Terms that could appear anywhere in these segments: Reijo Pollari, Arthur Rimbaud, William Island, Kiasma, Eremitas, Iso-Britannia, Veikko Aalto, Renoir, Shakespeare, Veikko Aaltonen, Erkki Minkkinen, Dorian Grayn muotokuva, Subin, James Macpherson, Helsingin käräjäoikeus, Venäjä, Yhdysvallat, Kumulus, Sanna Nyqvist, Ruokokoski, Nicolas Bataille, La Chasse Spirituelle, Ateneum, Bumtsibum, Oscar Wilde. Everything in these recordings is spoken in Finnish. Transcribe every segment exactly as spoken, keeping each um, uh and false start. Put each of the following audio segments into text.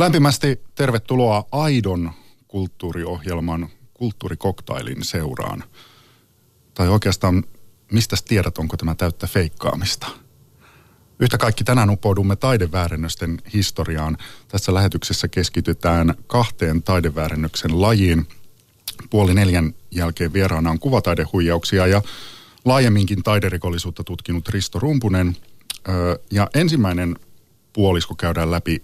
Lämpimästi tervetuloa Aidon kulttuuriohjelman kulttuurikoktailin seuraan. Tai oikeastaan, mistä tiedät, onko tämä täyttä feikkaamista? Yhtä kaikki tänään upoudumme taideväärennösten historiaan. Tässä lähetyksessä keskitytään kahteen taideväärennöksen lajiin. Puoli neljän jälkeen vieraana on kuvataidehuijauksia ja laajemminkin taiderikollisuutta tutkinut Risto Rumpunen. Ja ensimmäinen puolisko käydään läpi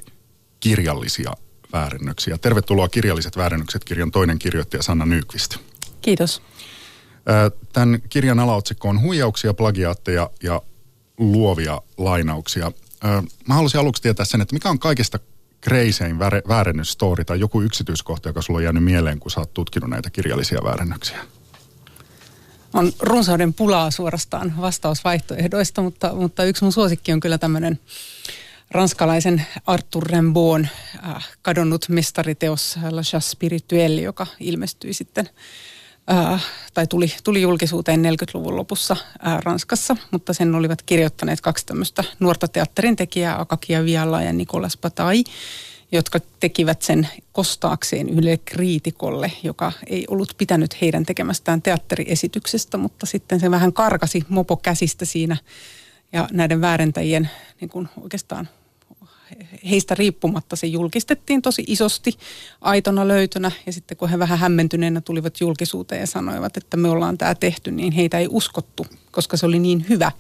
kirjallisia väärennöksiä. Tervetuloa Kirjalliset väärennykset -kirjan toinen kirjoittaja Sanna Nyqvist. Kiitos. Tämän kirjan alaotsikko on huijauksia, plagiaatteja ja luovia lainauksia. Mä haluaisin aluksi tietää sen, että mikä on kaikista kreisein väärennysstoori tai joku yksityiskohta, joka sulla on jäänyt mieleen, kun sä oot tutkinut näitä kirjallisia väärennöksiä? On runsauden pulaa suorastaan vastausvaihtoehdoista, mutta, mutta yksi mun suosikki on kyllä tämmöinen ranskalaisen Arthur Rimbaudin äh, kadonnut mestariteos La Chasse Spirituelle, joka ilmestyi sitten Äh, tai tuli, tuli julkisuuteen neljäkymmentäluvun lopussa äh, Ranskassa, mutta sen olivat kirjoittaneet kaksi tämmöistä nuorta teatterin tekijää, Akakia Viala ja Nicolas Bataille, jotka tekivät sen kostaakseen yhdelle kriitikolle, joka ei ollut pitänyt heidän tekemästään teatteriesityksestä, mutta sitten se vähän karkasi mopo käsistä siinä ja näiden väärentäjien niin kuin oikeastaan heistä riippumatta se julkistettiin tosi isosti aitona löytönä, ja sitten kun he vähän hämmentyneenä tulivat julkisuuteen ja sanoivat, että me ollaan tämä tehty, niin heitä ei uskottu, koska se oli niin hyvä.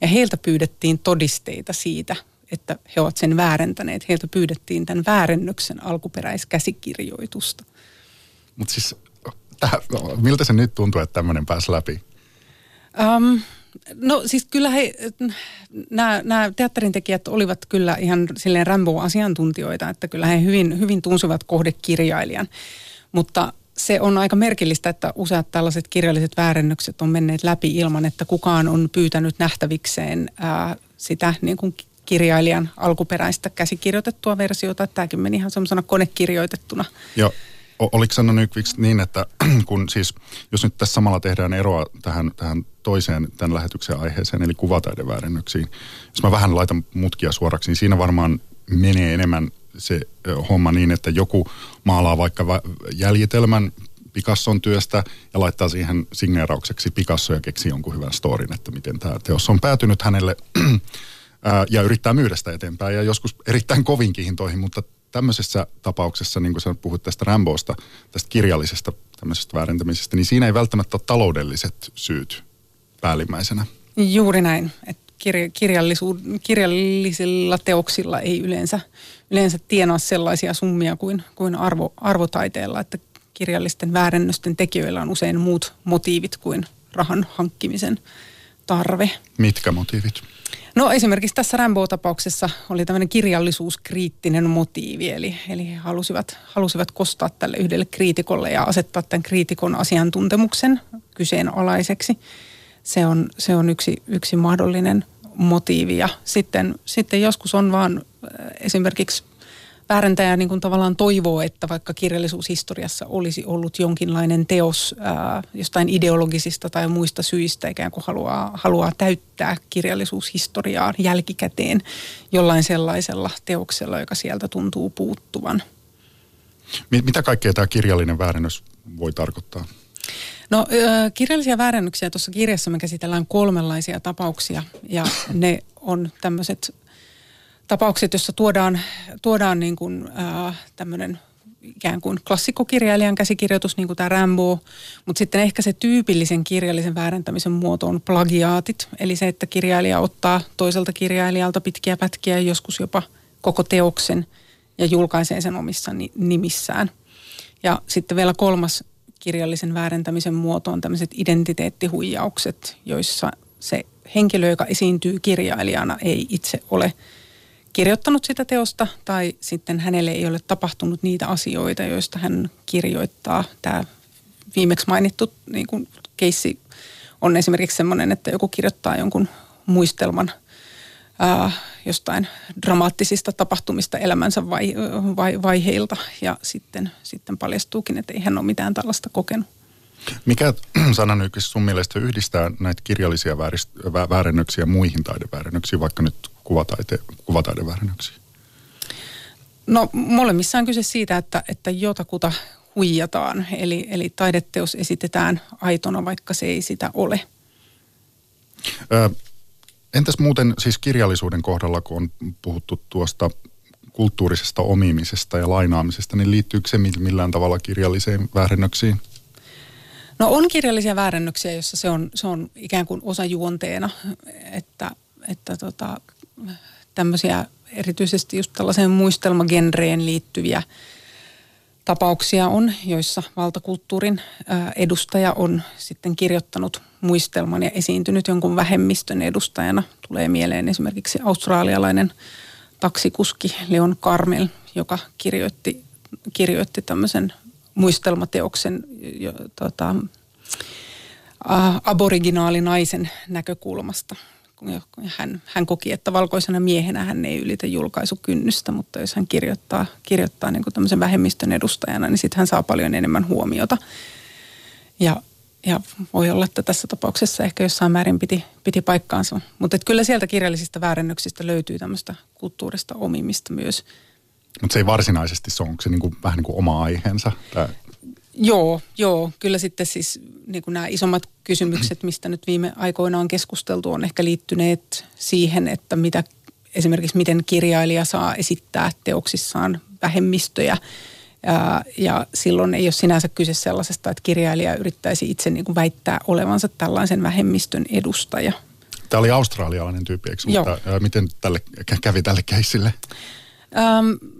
Ja heiltä pyydettiin todisteita siitä, että he ovat sen väärentäneet. Heiltä pyydettiin tämän väärennöksen alkuperäiskäsikirjoitusta. Mutta siis, täh, miltä se nyt tuntuu, että tämmöinen pääsi läpi? Um, No siis kyllä he, nämä, nämä teatterintekijät olivat kyllä ihan silleen Rimbaud-asiantuntijoita, että kyllä he hyvin, hyvin tunsivat kohdekirjailijan, mutta se on aika merkillistä, että useat tällaiset kirjalliset väärennökset on menneet läpi ilman, että kukaan on pyytänyt nähtävikseen ää, sitä niin kuin kirjailijan alkuperäistä käsikirjoitettua versiota. Tämäkin meni ihan semmoisena konekirjoitettuna. Joo. Oliko Sanna Nyqvist niin, että kun siis, jos nyt tässä samalla tehdään eroa tähän, tähän toiseen tämän lähetyksen aiheeseen, eli kuvataideväärännöksiin, jos mä vähän laitan mutkia suoraksi, niin siinä varmaan menee enemmän se homma niin, että joku maalaa vaikka jäljitelmän Picasson työstä ja laittaa siihen signeeraukseksi Picasso ja keksii jonkun hyvän storin, että miten tämä teos on päätynyt hänelle ja yrittää myydä sitä eteenpäin ja joskus erittäin kovinkin hintoihin, mutta tämmöisessä tapauksessa, niin kuin sä puhut tästä Rimbaudista, tästä kirjallisesta tämmöisestä väärentämisestä, niin siinä ei välttämättä ole taloudelliset syyt päällimmäisenä. Juuri näin, että kirja, kirjallisu- kirjallisilla teoksilla ei yleensä, yleensä tienaa sellaisia summia kuin, kuin arvo, arvotaiteella, että kirjallisten väärennösten tekijöillä on usein muut motiivit kuin rahan hankkimisen tarve. Mitkä motiivit? No esimerkiksi tässä Rimbaud-tapauksessa oli tämmöinen kirjallisuuskriittinen motiivi, eli, eli he halusivat, halusivat kostaa tälle yhdelle kriitikolle ja asettaa tämän kriitikon asiantuntemuksen kyseenalaiseksi. Se on, se on yksi, yksi mahdollinen motiivi, ja sitten, sitten joskus on vaan esimerkiksi väärentäjä niin kuin tavallaan toivoo, että vaikka kirjallisuushistoriassa olisi ollut jonkinlainen teos ää, jostain ideologisista tai muista syistä, ikään kuin haluaa, haluaa täyttää kirjallisuushistoriaa jälkikäteen jollain sellaisella teoksella, joka sieltä tuntuu puuttuvan. Mitä kaikkea tämä kirjallinen väärennös voi tarkoittaa? No kirjallisia väärennöksiä tuossa kirjassa me käsitellään kolmenlaisia tapauksia, ja ne on tämmöiset tapaukset, jossa tuodaan, tuodaan niin kuin, äh, tämmöinen ikään kuin klassikkokirjailijan käsikirjoitus, niin kuin tämä Rimbaud, mutta sitten ehkä se tyypillisen kirjallisen väärentämisen muoto on plagiaatit, eli se, että kirjailija ottaa toiselta kirjailijalta pitkiä pätkiä, joskus jopa koko teoksen, ja julkaisee sen omissa ni- nimissään. Ja sitten vielä kolmas kirjallisen väärentämisen muoto on tämmöiset identiteettihuijaukset, joissa se henkilö, joka esiintyy kirjailijana, ei itse ole kirjoittanut sitä teosta, tai sitten hänelle ei ole tapahtunut niitä asioita, joista hän kirjoittaa. Tämä viimeksi mainittu niin kuin keissi on esimerkiksi sellainen, että joku kirjoittaa jonkun muistelman ää, jostain dramaattisista tapahtumista elämänsä vai, vai, vaiheilta, ja sitten, sitten paljastuukin, että ei hän ole mitään tällaista kokenut. Mikä, Sanna Nyqvist, sun mielestä yhdistää näitä kirjallisia väärist- vä- väärennöksiä muihin taideväärennöksiin, vaikka nyt kuvataide, kuvataideväärännöksiä? No molemmissa on kyse siitä, että, että jotakuta huijataan, eli, eli taideteos esitetään aitona, vaikka se ei sitä ole. Ö, entäs muuten siis kirjallisuuden kohdalla, kun on puhuttu tuosta kulttuurisesta omimisesta ja lainaamisesta, niin liittyykö se millään tavalla kirjalliseen väärennöksiin? No on kirjallisia väärennöksiä, jossa se on, se on ikään kuin osa juonteena, että, että tota, tämmöisiä erityisesti just tällaiseen muistelmagenreen liittyviä tapauksia on, joissa valtakulttuurin edustaja on sitten kirjoittanut muistelman ja esiintynyt jonkun vähemmistön edustajana. Tulee mieleen esimerkiksi australialainen taksikuski Leon Carmen, joka kirjoitti, kirjoitti tämmöisen muistelmateoksen jo, tota, aboriginaali-naisen näkökulmasta. Hän, hän koki, että valkoisena miehenä hän ei ylitä julkaisukynnystä, mutta jos hän kirjoittaa, kirjoittaa niin kuin tämmöisen vähemmistön edustajana, niin sitten hän saa paljon enemmän huomiota. Ja, ja voi olla, että tässä tapauksessa ehkä jossain määrin piti, piti paikkaansa. Mutta kyllä sieltä kirjallisista väärennöksistä löytyy tämmöistä kulttuurista omimista myös. Mutta se ei varsinaisesti, se onko se niin kuin, vähän niin kuin oma aiheensa? Tää. Joo, joo. Kyllä sitten siis niin kuin nämä isommat kysymykset, mistä nyt viime aikoina on keskusteltu, on ehkä liittyneet siihen, että mitä, esimerkiksi miten kirjailija saa esittää teoksissaan vähemmistöjä. Ja, ja silloin ei ole sinänsä kyse sellaisesta, että kirjailija yrittäisi itse niin kuin väittää olevansa tällaisen vähemmistön edustaja. Tämä oli australialainen tyyppi, eikö? Mutta miten tälle, kävi tälle keissille? Ähm,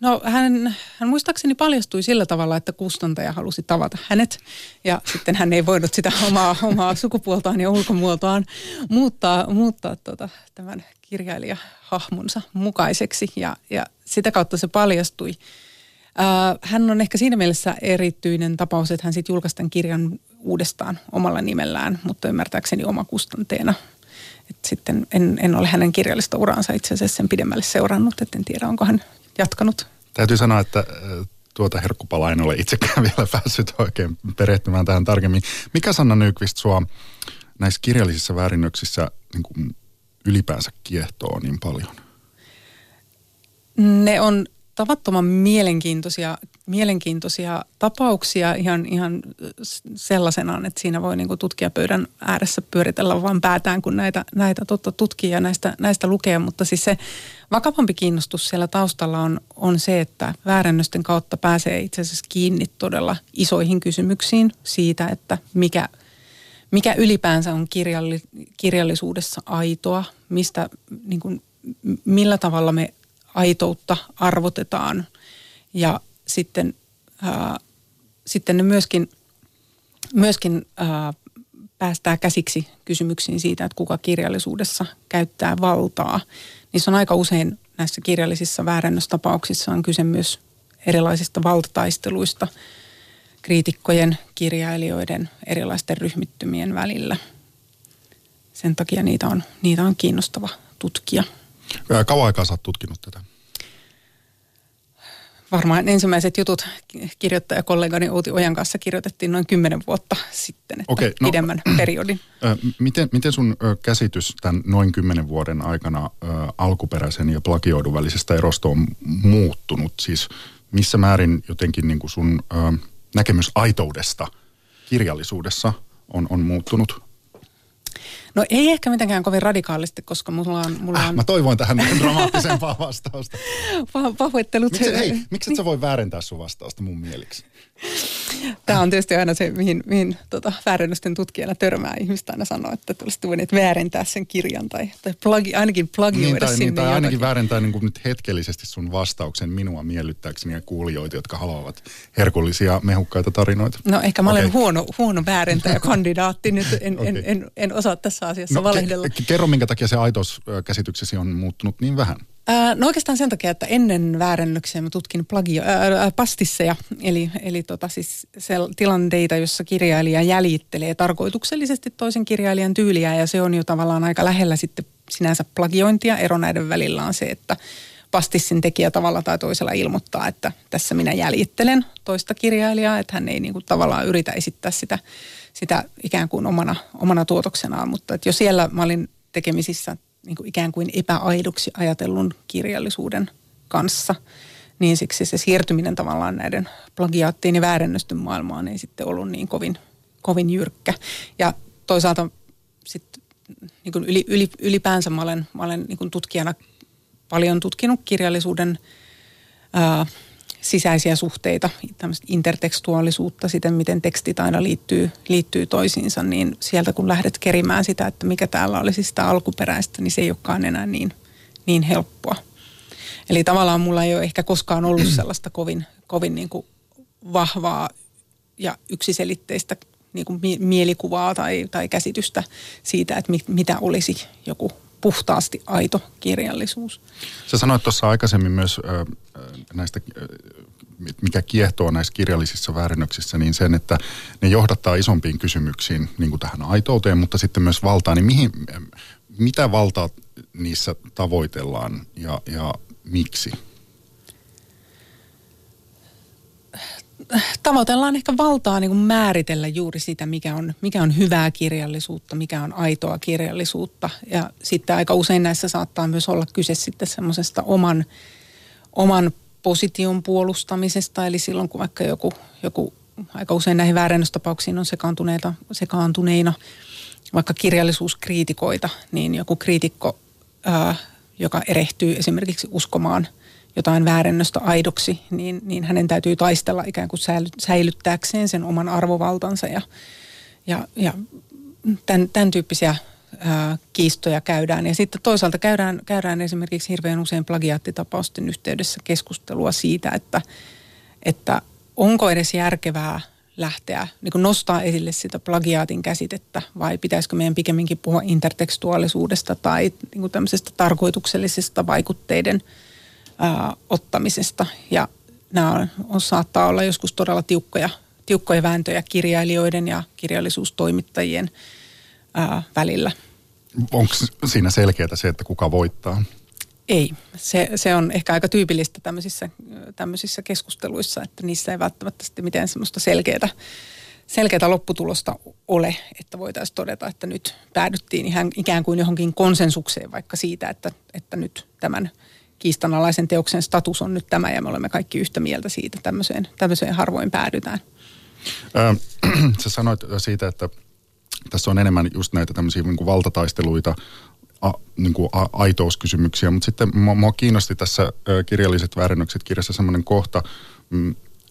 no hän, hän muistaakseni paljastui sillä tavalla, että kustantaja halusi tavata hänet ja sitten hän ei voinut sitä omaa, omaa sukupuoltaan ja ulkomuotoaan muuttaa, muuttaa tota, tämän kirjailijahahmonsa mukaiseksi ja, ja sitä kautta se paljastui. Äh, hän on ehkä siinä mielessä erityinen tapaus, että hän sitten julkaisi tämän kirjan uudestaan omalla nimellään, mutta ymmärtääkseni omakustanteena. Et sitten en, en ole hänen kirjallista uraansa itse asiassa sen pidemmälle seurannut, et en tiedä, onko hän jatkanut. Täytyy sanoa, että tuota herkkupalaa en ole itsekään vielä päässyt oikein perehtymään tähän tarkemmin. Mikä, Sanna Nyqvist, sua näissä kirjallisissa väärennöksissä niin kuin ylipäänsä kiehtoo niin paljon? Ne on tavattoman mielenkiintoisia, mielenkiintoisia tapauksia ihan, ihan sellaisenaan, että siinä voi niinku tutkijapöydän ääressä pyöritellä vaan päätään, kun näitä, näitä totta tutkii ja näistä, näistä lukee. Mutta siis se vakavampi kiinnostus siellä taustalla on, on se, että väärennösten kautta pääsee itse asiassa kiinni todella isoihin kysymyksiin siitä, että mikä, mikä ylipäänsä on kirjalli, kirjallisuudessa aitoa, mistä, niinku, millä tavalla me aitoutta arvotetaan ja sitten, ää, sitten ne myöskin, myöskin ää, päästää käsiksi kysymyksiin siitä, että kuka kirjallisuudessa käyttää valtaa. Niissä on aika usein näissä kirjallisissa väärennöstapauksissa on kyse myös erilaisista valtataisteluista kriitikkojen, kirjailijoiden, erilaisten ryhmittymien välillä. Sen takia niitä on, niitä on kiinnostava tutkia. Kauan aikaa sä oot tutkinut tätä? Varmaan ensimmäiset jutut kirjoittajakollegani Outi Ojan kanssa kirjoitettiin noin kymmenen vuotta sitten, että okay, no, pidemmän periodin. Miten, miten sun käsitys tämän noin kymmenen vuoden aikana alkuperäisen ja plagioidun välisestä erosta on muuttunut? Siis missä määrin jotenkin niin kuin sun näkemys aitoudesta kirjallisuudessa on, on muuttunut? No ei ehkä mitenkään kovin radikaalisti, koska mulla on... Mulla äh, on... Mä toivoin tähän dramaattisempaa vastausta. Pahoittelut. Miksi, hei, miksi et sä voi väärentää sun vastausta mun mieliksi? Tämä on tietysti aina se, mihin, mihin tota, väärennösten tutkijana törmää. Ihmistä aina sanoo, että tulisi voineet väärentää sen kirjan tai, tai plagi, ainakin plagioida niin, tai, sinne niin, tai ainakin jotakin. Väärentää niin kuin nyt hetkellisesti sun vastauksen minua miellyttääkseni ja kuulijoita, jotka haluavat herkullisia, mehukkaita tarinoita. No ehkä mä okay. olen huono, huono väärentäjä kandidaatti nyt. En, okay. en, en, en osaa tässä asiassa no, valehdella. Ke, kerro, minkä takia se aitouskäsityksesi on muuttunut niin vähän? No oikeastaan sen takia, että ennen väärennöksiä mä tutkin plagio, ää, pastisseja, eli, eli tota siis sel, tilanteita, jossa kirjailija jäljittelee tarkoituksellisesti toisen kirjailijan tyyliä, ja se on jo tavallaan aika lähellä sitten sinänsä plagiointia. Ero näiden välillä on se, että pastissin tekijä tavalla tai toisella ilmoittaa, että tässä minä jäljittelen toista kirjailijaa, että hän ei niin kuin tavallaan yritä esittää sitä, sitä ikään kuin omana, omana tuotoksenaan, mutta että jo siellä mä olin tekemisissä niin kuin ikään kuin epäaidoksi ajatellun kirjallisuuden kanssa, niin siksi se siirtyminen tavallaan näiden plagiaattiin ja väärennösten maailmaan ei sitten ollut niin kovin, kovin jyrkkä. Ja toisaalta sitten niin kuin yli, yli, ylipäänsä mä olen, mä olen niin kuin tutkijana paljon tutkinut kirjallisuuden ää, sisäisiä suhteita, tämmöistä intertekstuaalisuutta, siten miten tekstit aina liittyy, liittyy toisiinsa, niin sieltä kun lähdet kerimään sitä, että mikä täällä olisi sitä alkuperäistä, niin se ei olekaan enää niin, niin helppoa. Eli tavallaan mulla ei ole ehkä koskaan ollut sellaista kovin, kovin niin kuin vahvaa ja yksiselitteistä niin kuin mielikuvaa tai, tai käsitystä siitä, että mit, mitä olisi joku puhtaasti aito kirjallisuus. Sä sanoit tuossa aikaisemmin myös näistä, mikä kiehtoo näissä kirjallisissa väärennöksissä, niin sen, että ne johdattaa isompiin kysymyksiin, niin kuin tähän aitouteen, mutta sitten myös valtaan. Niin mihin, mitä valtaa niissä tavoitellaan ja, ja miksi? Tavoitellaan ehkä valtaa niin kuin määritellä juuri sitä, mikä on, mikä on hyvää kirjallisuutta, mikä on aitoa kirjallisuutta. Ja sitten aika usein näissä saattaa myös olla kyse sitten semmoisesta oman, oman position puolustamisesta. Eli silloin kun vaikka joku, joku aika usein näihin väärennöstapauksiin on sekaantuneita, sekaantuneina, vaikka kirjallisuuskriitikoita, niin joku kriitikko, ää, joka erehtyy esimerkiksi uskomaan jotain väärennöstä aidoksi, niin, niin hänen täytyy taistella ikään kuin säilyttääkseen sen oman arvovaltansa. Ja, ja, ja tämän, tämän tyyppisiä ää, kiistoja käydään. Ja sitten toisaalta käydään, käydään esimerkiksi hirveän usein plagiaattitapausten yhteydessä keskustelua siitä, että, että onko edes järkevää lähteä, niin kuin nostaa esille sitä plagiaatin käsitettä, vai pitäisikö meidän pikemminkin puhua intertekstuaalisuudesta tai niin kuin tämmöisestä tarkoituksellisesta vaikutteiden Ää, ottamisesta. Ja nämä on, on, saattaa olla joskus todella tiukkoja, tiukkoja vääntöjä kirjailijoiden ja kirjallisuustoimittajien ää, välillä. Onko siinä selkeää se, että kuka voittaa? Ei. Se, se on ehkä aika tyypillistä tämmöisissä, tämmöisissä keskusteluissa, että niissä ei välttämättä sitten mitään semmoista selkeää, selkeää lopputulosta ole, että voitaisiin todeta, että nyt päädyttiin ihan ikään kuin johonkin konsensukseen vaikka siitä, että, että nyt tämän kiistanalaisen teoksen status on nyt tämä ja me olemme kaikki yhtä mieltä siitä. Tämmöiseen, tämmöiseen harvoin päädytään. Öö, sä sanoit siitä, että tässä on enemmän just näitä tämmöisiä niin kuin valtataisteluita, a, niin kuin a, aitouskysymyksiä, mutta sitten mua kiinnosti tässä Kirjalliset väärennykset kirjassa semmoinen kohta,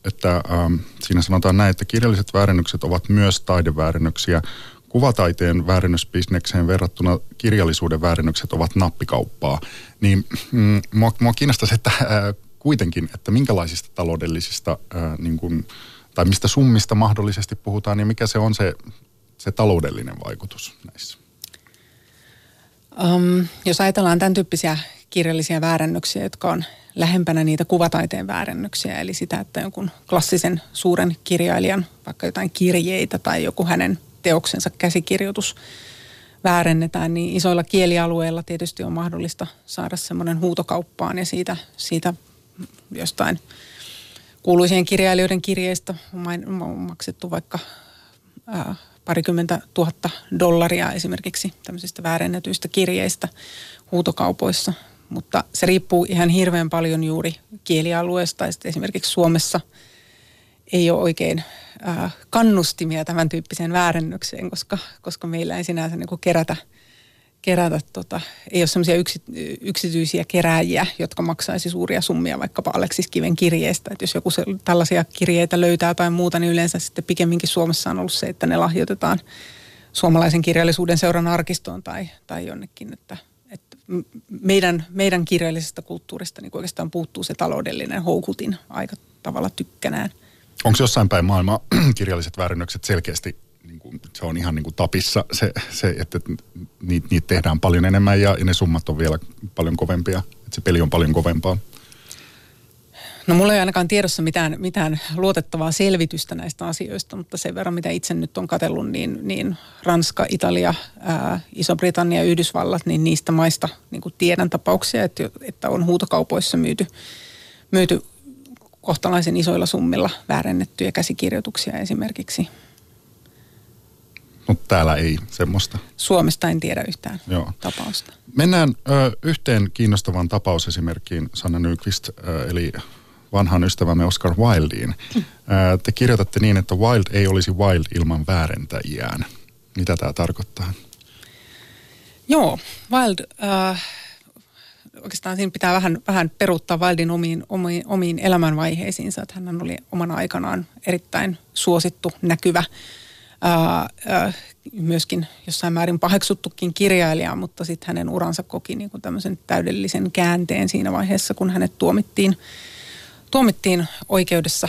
että ähm, siinä sanotaan näin, että kirjalliset väärennykset ovat myös taideväärennöksiä. Kuvataiteen väärennösbisnekseen verrattuna kirjallisuuden väärennykset ovat nappikauppaa. Niin mm, mua, mua kiinnostaisi, että ää, kuitenkin, että minkälaisista taloudellisista ää, niin kun, tai mistä summista mahdollisesti puhutaan ja mikä se on se, se taloudellinen vaikutus näissä? Um, jos ajatellaan tämän tyyppisiä kirjallisia väärennöksiä, jotka on lähempänä niitä kuvataiteen väärennöksiä, eli sitä, että jonkun klassisen suuren kirjailijan, vaikka jotain kirjeitä tai joku hänen teoksensa käsikirjoitus väärennetään, niin isoilla kielialueilla tietysti on mahdollista saada semmoinen huutokauppaan ja siitä, siitä jostain kuuluisien kirjailijoiden kirjeistä on maksettu vaikka ää, parikymmentä tuhatta dollaria esimerkiksi tämmöisistä väärennetyistä kirjeistä huutokaupoissa, mutta se riippuu ihan hirveän paljon juuri kielialueesta ja sitten esimerkiksi Suomessa ei ole oikein äh, kannustimia tämän tyyppiseen väärennökseen, koska, koska meillä ei sinänsä niin kuin kerätä, kerätä tota, ei ole semmoisia yksi, yksityisiä kerääjiä, jotka maksaisi suuria summia vaikkapa Aleksis Kiven kirjeestä. Et jos joku se, tällaisia kirjeitä löytää tai muuta, niin yleensä sitten pikemminkin Suomessa on ollut se, että ne lahjoitetaan Suomalaisen kirjallisuuden seuran arkistoon tai, tai jonnekin, että, että meidän, meidän kirjallisesta kulttuurista niin oikeastaan puuttuu se taloudellinen houkutin aika tavalla tykkänään. Onko jossain päin maailmaa kirjalliset väärennökset selkeästi, niin kuin, se on ihan niin kuin tapissa se, se että niitä niit tehdään paljon enemmän ja ne summat on vielä paljon kovempia, että se peli on paljon kovempaa? No mulla ei ainakaan tiedossa mitään, mitään luotettavaa selvitystä näistä asioista, mutta sen verran mitä itse nyt on katsellut, niin, niin Ranska, Italia, ää, Iso-Britannia, Yhdysvallat, niin niistä maista niin kuin tiedän tapauksia, että, että on huutokaupoissa myyty, myyty kohtalaisen isoilla summilla väärennettyjä käsikirjoituksia esimerkiksi. mutta täällä ei semmoista. Suomesta en tiedä yhtään Joo. tapausta. Mennään ö, yhteen kiinnostavaan tapausesimerkkiin, Sanna Nyqvist, ö, eli vanhan ystävämme Oscar Wildeen. Mm. Ö, te kirjoitatte niin, että Wilde ei olisi Wilde ilman väärentäjiään. Mitä tämä tarkoittaa? Joo, Wilde... Ö, Oikeastaan siinä pitää vähän, vähän peruuttaa Wilden omiin, omiin, omiin elämänvaiheisiinsa, että hän oli omana aikanaan erittäin suosittu, näkyvä, ää, ää, myöskin jossain määrin paheksuttukin kirjailija, mutta sitten hänen uransa koki niin kuin tämmöisen täydellisen käänteen siinä vaiheessa, kun hänet tuomittiin, tuomittiin oikeudessa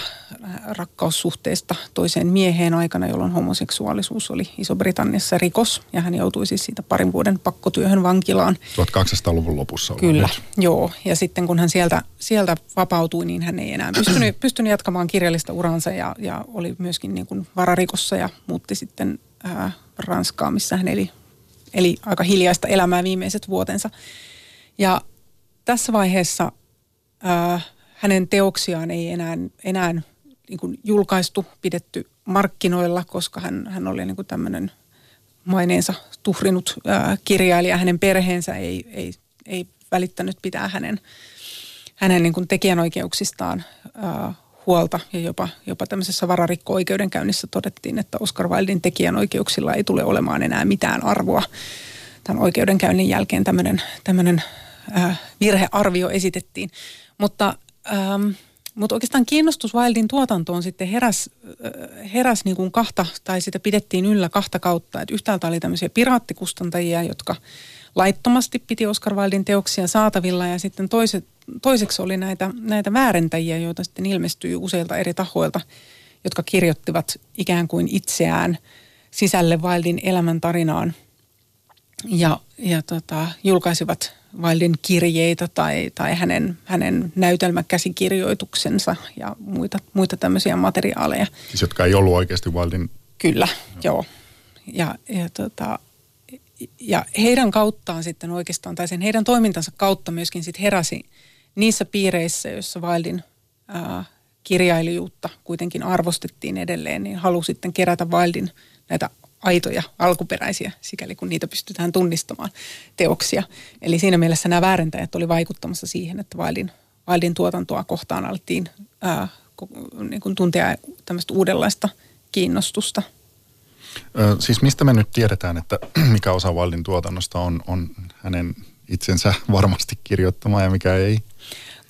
rakkaussuhteesta toiseen mieheen aikana, jolloin homoseksuaalisuus oli Iso-Britanniassa rikos, ja hän joutui siis siitä parin vuoden pakkotyöhön vankilaan. tuhatkahdeksansataaluvun lopussa oli. Kyllä, nyt. joo. Ja sitten kun hän sieltä, sieltä vapautui, niin hän ei enää pystynyt, pystynyt jatkamaan kirjallista uransa, ja, ja oli myöskin niin kuin vararikossa, ja muutti sitten ää, Ranskaan, missä hän eli, eli aika hiljaista elämää viimeiset vuotensa. Ja tässä vaiheessa... Ää, Hänen teoksiaan ei enää, enää niin kuin julkaistu, pidetty markkinoilla, koska hän, hän oli niin kuin tämmöinen maineensa tuhrinut ää, kirjailija. Hänen perheensä ei, ei, ei välittänyt pitää hänen, hänen niin kuin tekijänoikeuksistaan ää, huolta. Ja jopa, jopa tämmöisessä vararikko-oikeudenkäynnissä todettiin, että Oscar Wilden tekijänoikeuksilla ei tule olemaan enää mitään arvoa. Tämän oikeudenkäynnin jälkeen tämmöinen, tämmöinen ää, virhearvio esitettiin, mutta... Ähm, mutta oikeastaan kiinnostus Wilden tuotantoon sitten heräs, heräs niin kuin kahta, tai sitä pidettiin yllä kahta kautta. Et yhtäältä oli tämmöisiä piraattikustantajia, jotka laittomasti piti Oscar Wilden teoksia saatavilla, ja sitten toise, toiseksi oli näitä, näitä väärentäjiä, joita sitten ilmestyy useilta eri tahoilta, jotka kirjoittivat ikään kuin itseään sisälle Wilden elämäntarinaan ja, ja tota, julkaisivat Wilden kirjeitä tai, tai hänen, hänen näytelmäkäsikirjoituksensa ja muita, muita tämmöisiä materiaaleja. Siis jotka ei ollut oikeasti Wilden? Kyllä, joo. joo. Ja, ja, tota, ja heidän kauttaan sitten oikeastaan, tai sen heidän toimintansa kautta myöskin sitten heräsi niissä piireissä, joissa Wilden ää, kirjailijuutta kuitenkin arvostettiin edelleen, niin halu sitten kerätä Wilden näitä aitoja, alkuperäisiä, sikäli kun niitä pystytään tunnistamaan teoksia. Eli siinä mielessä nämä väärentäjät oli vaikuttamassa siihen, että Wilden, Wilden tuotantoa kohtaan alettiin ää, niin kuin tuntea tämmöistä uudenlaista kiinnostusta. Ö, siis mistä me nyt tiedetään, että mikä osa Wilden tuotannosta on, on hänen itsensä varmasti kirjoittamaa ja mikä ei?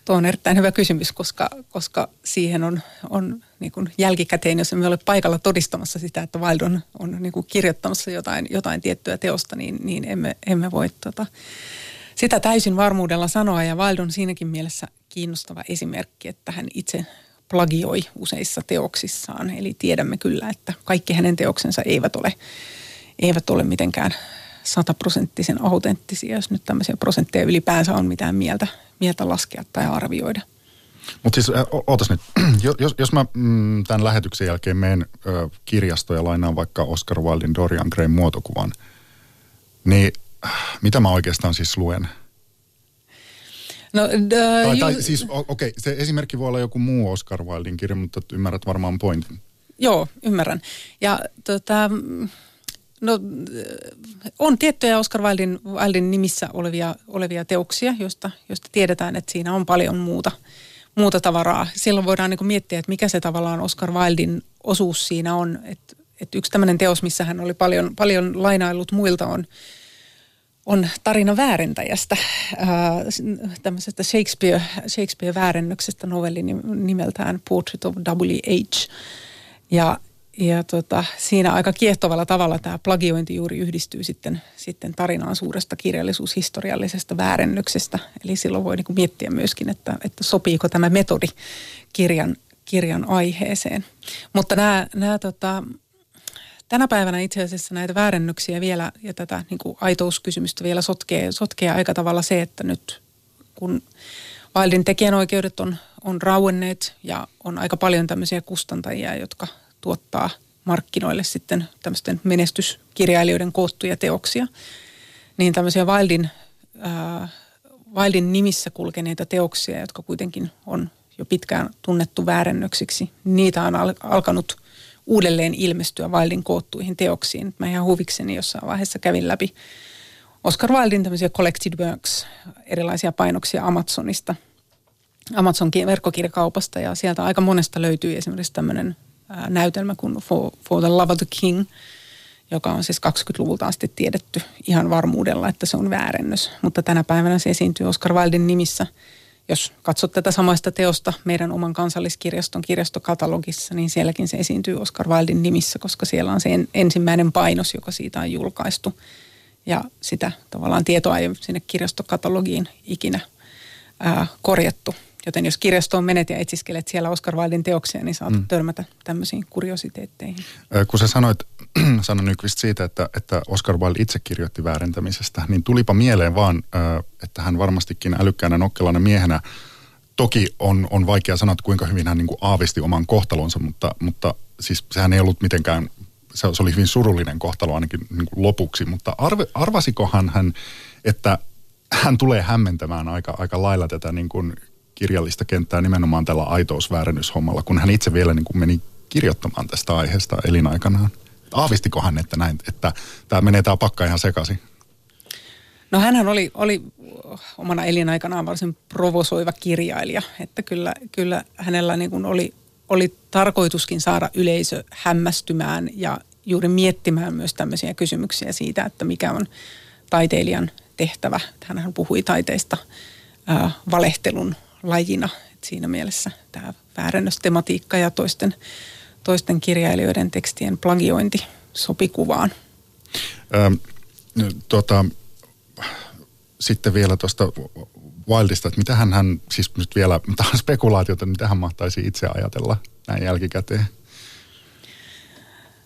Tuo on erittäin hyvä kysymys, koska, koska siihen on, on niin kuin jälkikäteen, jos emme ole paikalla todistamassa sitä, että Wilde on, on niin kuin kirjoittamassa jotain, jotain tiettyä teosta, niin, niin emme, emme voi tota, sitä täysin varmuudella sanoa. Ja Wilde on siinäkin mielessä kiinnostava esimerkki, että hän itse plagioi useissa teoksissaan. Eli tiedämme kyllä, että kaikki hänen teoksensa eivät ole, eivät ole mitenkään sataprosenttisen autenttisia, jos nyt tämmöisiä prosentteja ylipäänsä on mitään mieltä, mieltä laskea tai arvioida. Mutta siis, ootas nyt, jos, jos mä mm, tämän lähetyksen jälkeen menen ö, kirjastoon ja lainaan vaikka Oscar Wilden Dorian Grayn muotokuvan, niin mitä mä oikeastaan siis luen? No, the, tai, tai you... siis, okei, okay, se esimerkki voi olla joku muu Oscar Wilden kirja, mutta ymmärrät varmaan pointin. Joo, ymmärrän. Ja tota... No on tiettyjä Oscar Wilden, Wilden nimissä olevia, olevia teoksia, joista, joista tiedetään, että siinä on paljon muuta, muuta tavaraa. Silloin voidaan niin kuin miettiä, että mikä se tavallaan Oscar Wilden osuus siinä on. Et, et yksi tämmöinen teos, missä hän oli paljon, paljon lainaillut muilta, on, on tarina väärentäjästä, ää, tämmöisestä Shakespeare, Shakespeare-väärennöksestä novellin nimeltään Portrait of W H ja Ja tota, siinä aika kiehtovalla tavalla tämä plagiointi juuri yhdistyy sitten, sitten tarinaan suuresta kirjallisuushistoriallisesta väärennyksestä. Eli silloin voi niinku miettiä myöskin, että, että sopiiko tämä metodi kirjan, kirjan aiheeseen. Mutta nämä, nämä tota, tänä päivänä itse asiassa näitä väärennyksiä vielä ja tätä niinku aitouskysymystä vielä sotkee, sotkee aika tavalla se, että nyt kun Wilden tekijänoikeudet on, on rauenneet ja on aika paljon tämmöisiä kustantajia, jotka tuottaa markkinoille sitten tämmöisten menestyskirjailijoiden koottuja teoksia, niin tämmöisiä Wilden, äh, Wilden nimissä kulkeneita teoksia, jotka kuitenkin on jo pitkään tunnettu väärennöksiksi, niitä on al- alkanut uudelleen ilmestyä Wilden koottuihin teoksiin. Mä ihan huvikseni jossain vaiheessa kävin läpi Oscar Wilden tämmöisiä collected works, erilaisia painoksia Amazonista, Amazon verkkokirjakaupasta, ja sieltä aika monesta löytyy esimerkiksi tämmöinen näytelmä kuin For, For the Love of the King, joka on siis kaksikymmentäluvulta asti tiedetty ihan varmuudella, että se on väärennös. Mutta tänä päivänä se esiintyy Oscar Wilden nimissä. Jos katsot tätä samaista teosta meidän oman kansalliskirjaston kirjastokatalogissa, niin sielläkin se esiintyy Oscar Wilden nimissä, koska siellä on se ensimmäinen painos, joka siitä on julkaistu. Ja sitä tavallaan tietoa ei ole sinne kirjastokatalogiin ikinä ää, korjattu. Joten jos kirjastoon menet ja etsiskelet siellä Oscar Wilden teoksia, niin saat mm. törmätä tämmöisiin kuriositeetteihin. Kun sä sanoit, Sanna Nyqvist, siitä, että, että Oscar Wilde itse kirjoitti väärentämisestä, niin tulipa mieleen vaan, että hän varmastikin älykkäänä nokkelana miehenä, toki on, on vaikea sanoa, kuinka hyvin hän niin kuin aavisti oman kohtalonsa, mutta, mutta siis sehän ei ollut mitenkään, se oli hyvin surullinen kohtalo ainakin niin kuin lopuksi, mutta arve, arvasikohan hän, että hän tulee hämmentämään aika, aika lailla tätä niin kuin kirjallista kenttää nimenomaan tällä aitousväärennyshommalla, kun hän itse vielä niin kuin meni kirjoittamaan tästä aiheesta elinaikanaan. Aavistikohan, että näin, että tämä menee tämä pakka ihan sekaisin? No hänhän oli, oli omana elinaikanaan varsin provosoiva kirjailija, että kyllä, kyllä hänellä niin kuin oli, oli tarkoituskin saada yleisö hämmästymään ja juuri miettimään myös tämmöisiä kysymyksiä siitä, että mikä on taiteilijan tehtävä. Hänhän puhui taiteista äh, valehtelun lajina. Et siinä mielessä tämä väärennöstematiikka ja toisten, toisten kirjailijoiden tekstien plagiointi sopi kuvaan. Ähm, tota, sitten vielä tuosta Wildista, että mitähän hän, siis nyt vielä, tämä on spekulaatiota, mitähän mahtaisi itse ajatella näin jälkikäteen?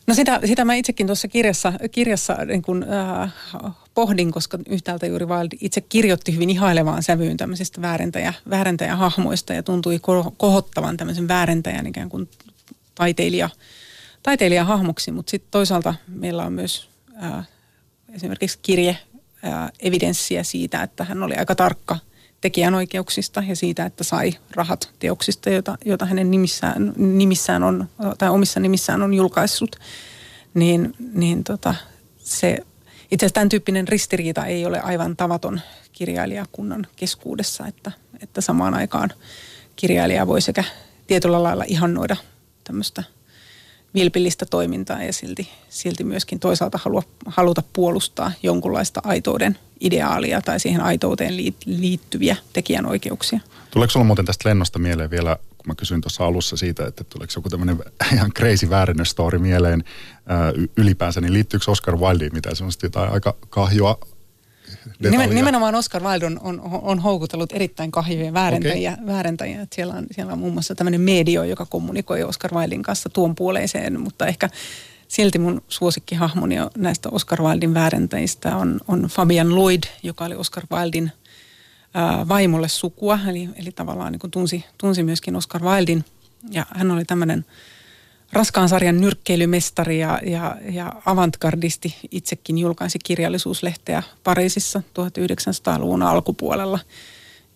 No sitä, sitä mä itsekin tuossa kirjassa, kirjassa niin kun, äh, pohdin, koska yhtäältä juuri Wilde itse kirjoitti hyvin ihailevaan sävyyn tämmöisistä väärentäjä, väärentäjähahmoista ja tuntui kohottavan tämmöisen väärentäjän ikään kuin taiteilija, taiteilijahahmoksi, mutta sitten toisaalta meillä on myös äh, esimerkiksi kirje äh, evidenssiä siitä, että hän oli aika tarkka tekijänoikeuksista ja siitä, että sai rahat teoksista, joita, joita hänen nimissään, nimissään on, tai omissa nimissään on julkaissut, niin, niin tota, se itse asiassa tämän tyyppinen ristiriita ei ole aivan tavaton kirjailijakunnan keskuudessa, että, että samaan aikaan kirjailija voi sekä tietyllä lailla ihannoida tämmöistä vilpillistä toimintaa ja silti, silti myöskin toisaalta halua, haluta puolustaa jonkunlaista aitouden ideaalia tai siihen aitouteen liittyviä tekijänoikeuksia. Tuleeko sulla muuten tästä lennosta mieleen vielä, kun mä kysyin tuossa alussa siitä, että tuleeko joku tämmöinen ihan crazy väärennöstori mieleen ylipäänsä, niin liittyykö Oscar Wildeen mitään semmoista jotain aika kahjoa detailia? Nimenomaan Oscar Wilde on, on, on houkutellut erittäin kahjoja väärentäjiä. Okay. väärentäjiä. Siellä, on, siellä on muun muassa tämmöinen medio, joka kommunikoi Oscar Wilden kanssa tuon puoleiseen, mutta ehkä silti mun suosikkihahmoni näistä Oscar Wilden väärentäjistä on, on Fabian Lloyd, joka oli Oscar Wilden ää, vaimolle sukua, eli, eli tavallaan niin kuin tunsi, tunsi myöskin Oscar Wilden. Ja hän oli tämmöinen raskaan sarjan nyrkkeilymestari ja, ja, ja avantgardisti, itsekin julkaisi kirjallisuuslehteä Pariisissa tuhatyhdeksänsataaluvun alkupuolella.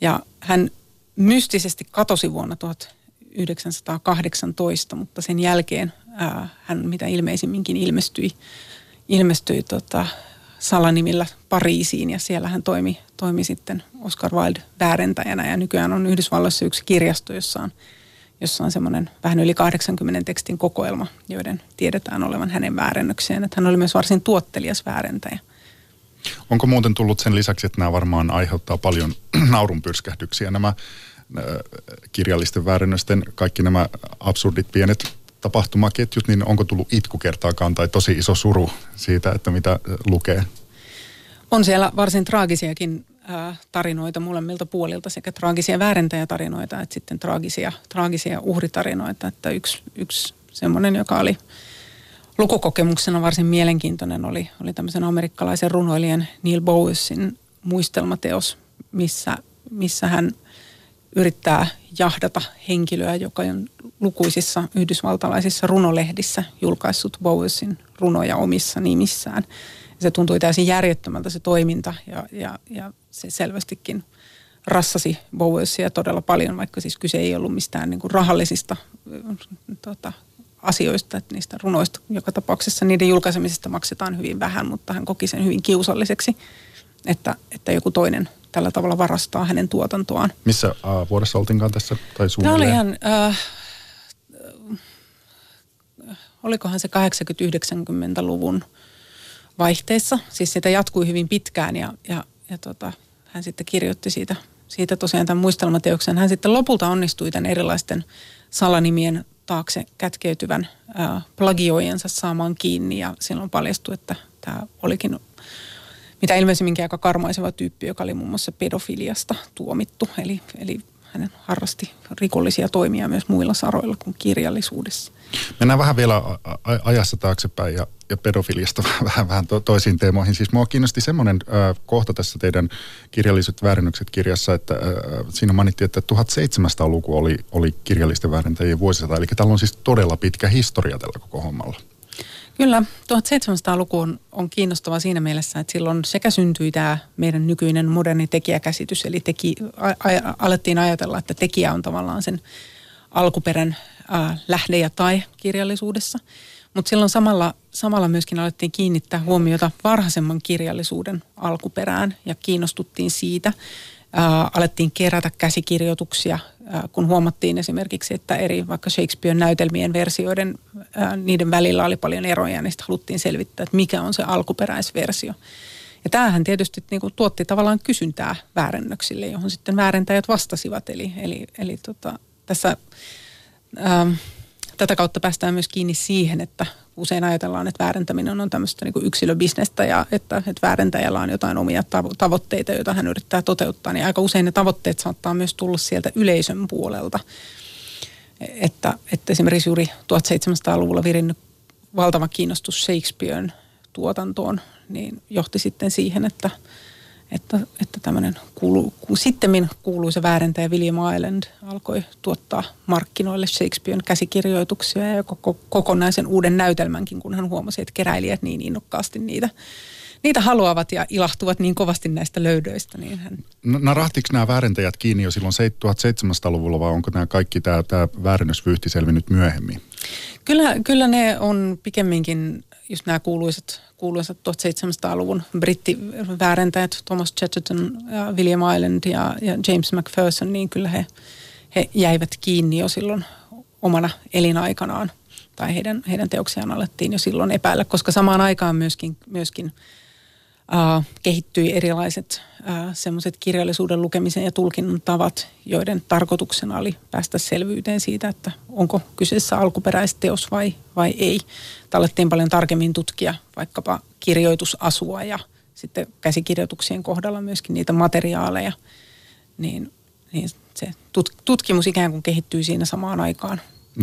Ja hän mystisesti katosi vuonna tuhatyhdeksänsataakahdeksantoista, mutta sen jälkeen hän mitä ilmeisimminkin ilmestyi, ilmestyi tota salanimillä Pariisiin, ja siellä hän toimi, toimi sitten Oscar Wilde väärentäjänä, ja nykyään on Yhdysvalloissa yksi kirjasto, jossa on, jossa on semmoinen vähän yli kahdeksankymmenen tekstin kokoelma, joiden tiedetään olevan hänen väärennökseen, että hän oli myös varsin tuottelias väärentäjä. Onko muuten tullut sen lisäksi, että nämä varmaan aiheuttaa paljon naurunpyrskähdyksiä, nämä äh, kirjallisten väärennösten, kaikki nämä absurdit pienet tapahtumaketjut, niin onko tullut itku kertaakaan tai tosi iso suru siitä, että mitä lukee? On siellä varsin traagisiakin äh, tarinoita molemmilta puolilta, sekä traagisia väärentäjätarinoita että sitten traagisia, traagisia uhritarinoita. Että yksi, yksi semmoinen, joka oli lukukokemuksena varsin mielenkiintoinen, oli, oli tämmöisen amerikkalaisen runoilijan Neal Bowersin muistelmateos, missä, missä hän yrittää jahdata henkilöä, joka on lukuisissa yhdysvaltalaisissa runolehdissä julkaissut Bowersin runoja omissa nimissään. Se tuntui täysin järjettömältä se toiminta, ja, ja, ja se selvästikin rassasi Bowersia todella paljon, vaikka siis kyse ei ollut mistään niin kuin rahallisista tota, asioista, että niistä runoista joka tapauksessa niiden julkaisemisesta maksetaan hyvin vähän, mutta hän koki sen hyvin kiusalliseksi, että, että joku toinen tällä tavalla varastaa hänen tuotantoaan. Missä äh, vuodessa oltiinkaan tässä? Tai suunnilleen? Tämä oli ihan, äh, olikohan se kahdeksankymmentä-yhdeksänkymmentäluvun vaihteessa. Siis sitä jatkui hyvin pitkään ja, ja, ja tota, hän sitten kirjoitti siitä, siitä tosiaan tämän muistelmateoksen. Hän sitten lopulta onnistui tämän erilaisten salanimien taakse kätkeytyvän äh, plagioijansa saamaan kiinni ja silloin paljastui, että tämä olikin mitä ilmeisimminkin aika karmaiseva tyyppi, joka oli muun muassa pedofiliasta tuomittu. Eli, eli hän harrasti rikollisia toimia myös muilla saroilla kuin kirjallisuudessa. Mennään vähän vielä ajassa taaksepäin ja, ja pedofiliasta vähän, vähän to, toisiin teemoihin. Siis minua kiinnosti semmoinen äh, kohta tässä teidän Kirjalliset väärennykset -kirjassa, että äh, siinä mainittiin, että seitsemäntoistasataa-luku oli, oli kirjallisten väärentäjien vuosisata. Eli täällä on siis todella pitkä historia tällä koko hommalla. Kyllä, seitsemäntoistasataa-luku on, on kiinnostava siinä mielessä, että silloin sekä syntyi tämä meidän nykyinen moderni tekijäkäsitys, eli teki, a, a, alettiin ajatella, että tekijä on tavallaan sen alkuperän ä, lähde ja tae kirjallisuudessa, mutta silloin samalla, samalla myöskin alettiin kiinnittää huomiota varhaisemman kirjallisuuden alkuperään ja kiinnostuttiin siitä. Äh, alettiin kerätä käsikirjoituksia, äh, kun huomattiin esimerkiksi, että eri vaikka Shakespearen näytelmien versioiden, äh, niiden välillä oli paljon eroja, niin sitten haluttiin selvittää, että mikä on se alkuperäisversio. Ja tämähän tietysti niin kuin, tuotti tavallaan kysyntää väärennöksille, johon sitten väärentäjät vastasivat. Eli, eli, eli tota, tässä, ähm, tätä kautta päästään myös kiinni siihen, että usein ajatellaan, että väärentäminen on tämmöistä niin kuin yksilöbisnestä ja että, että väärentäjällä on jotain omia tavo- tavoitteita, joita hän yrittää toteuttaa. Niin aika usein ne tavoitteet saattaa myös tulla sieltä yleisön puolelta. Että, että esimerkiksi juuri seitsemäntoistasataa-luvulla virinnyt valtava kiinnostus Shakespearen tuotantoon niin johti sitten siihen, että, että, että tämmöinen kuulu, sittemmin kuuluisa väärentäjä William Island alkoi tuottaa markkinoille Shakespearen käsikirjoituksia ja koko, kokonaisen uuden näytelmänkin, kun hän huomasi, että keräilijät niin innokkaasti niitä, niitä haluavat ja ilahtuvat niin kovasti näistä löydöistä. Niin hän... Narahtiinko nämä väärentäjät kiinni jo silloin seitsemäntoistasataa-luvulla vai onko nämä kaikki tämä, tämä väärennysvyyhti selvinnyt myöhemmin? Kyllä, kyllä ne on pikemminkin just nämä kuuluisat, kuuluisat seitsemäntoistasataa-luvun brittiväärentäjät, Thomas Chatterton, William Island ja, ja James Macpherson, niin kyllä he, he jäivät kiinni jo silloin omana elinaikanaan, tai heidän, heidän teoksiaan alettiin jo silloin epäillä, koska samaan aikaan myöskin, myöskin äh, kehittyi erilaiset äh, semmoiset kirjallisuuden lukemisen ja tulkinnan tavat, joiden tarkoituksena oli päästä selvyyteen siitä, että onko kyseessä alkuperäisteos vai, vai ei. Alettiin paljon tarkemmin tutkia vaikkapa kirjoitusasua ja sitten käsikirjoituksien kohdalla myöskin niitä materiaaleja, niin, niin se tutkimus ikään kuin kehittyy siinä samaan aikaan.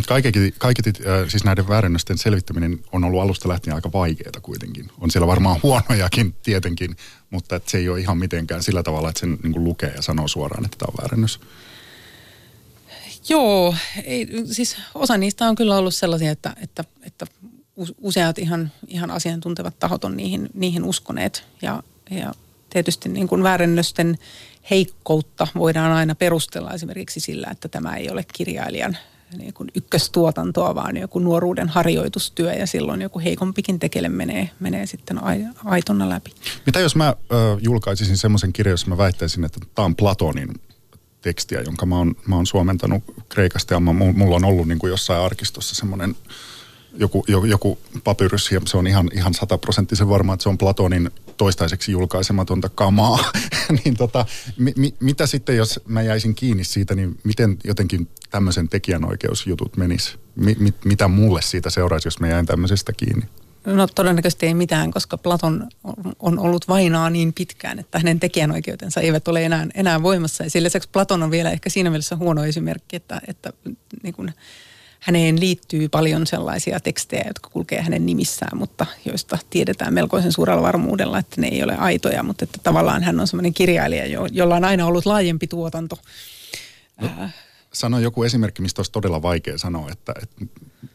Kaiketi, kaiketi siis näiden väärennösten selvittäminen on ollut alusta lähtien aika vaikeaa kuitenkin. On siellä varmaan huonojakin tietenkin, mutta se ei ole ihan mitenkään sillä tavalla, että sen niin kuin lukee ja sanoo suoraan, että tämä on väärennös. Joo, ei, siis osa niistä on kyllä ollut sellaisia, että, että, että useat ihan, ihan asiantuntevat tahot on niihin, niihin uskoneet. Ja, ja tietysti niin kuin väärennösten heikkoutta voidaan aina perustella esimerkiksi sillä, että tämä ei ole kirjailijan niin kuin ykköstuotantoa, vaan joku nuoruuden harjoitustyö ja silloin joku heikompikin tekele menee, menee sitten aitona läpi. Mitä jos mä äh, julkaisisin semmoisen kirjan, jossa mä väittäisin, että tämä on Platonin tekstiä, jonka mä oon, mä oon suomentanut Kreikasta ja mä, mulla on ollut niin kuin jossain arkistossa semmoinen joku, joku papyrys ja se on ihan, ihan sataprosenttisen varma, että se on Platonin toistaiseksi julkaisematonta kamaa. niin tota, mi, mi, mitä sitten, jos mä jäisin kiinni siitä, niin miten jotenkin tämmöisen tekijänoikeusjutut menis? Mi, mit, mitä mulle siitä seuraisi, jos mä jäin tämmöisestä kiinni? No todennäköisesti ei mitään, koska Platon on ollut vainaa niin pitkään, että hänen tekijänoikeutensa eivät ole enää, enää voimassa. Ja sen lisäksi Platon on vielä ehkä siinä mielessä huono esimerkki, että, että niin kuin häneen liittyy paljon sellaisia tekstejä, jotka kulkee hänen nimissään, mutta joista tiedetään melkoisen suurella varmuudella, että ne ei ole aitoja, mutta että tavallaan hän on sellainen kirjailija, jolla on aina ollut laajempi tuotanto. No, sano joku esimerkki, mistä olisi todella vaikea sanoa, että, että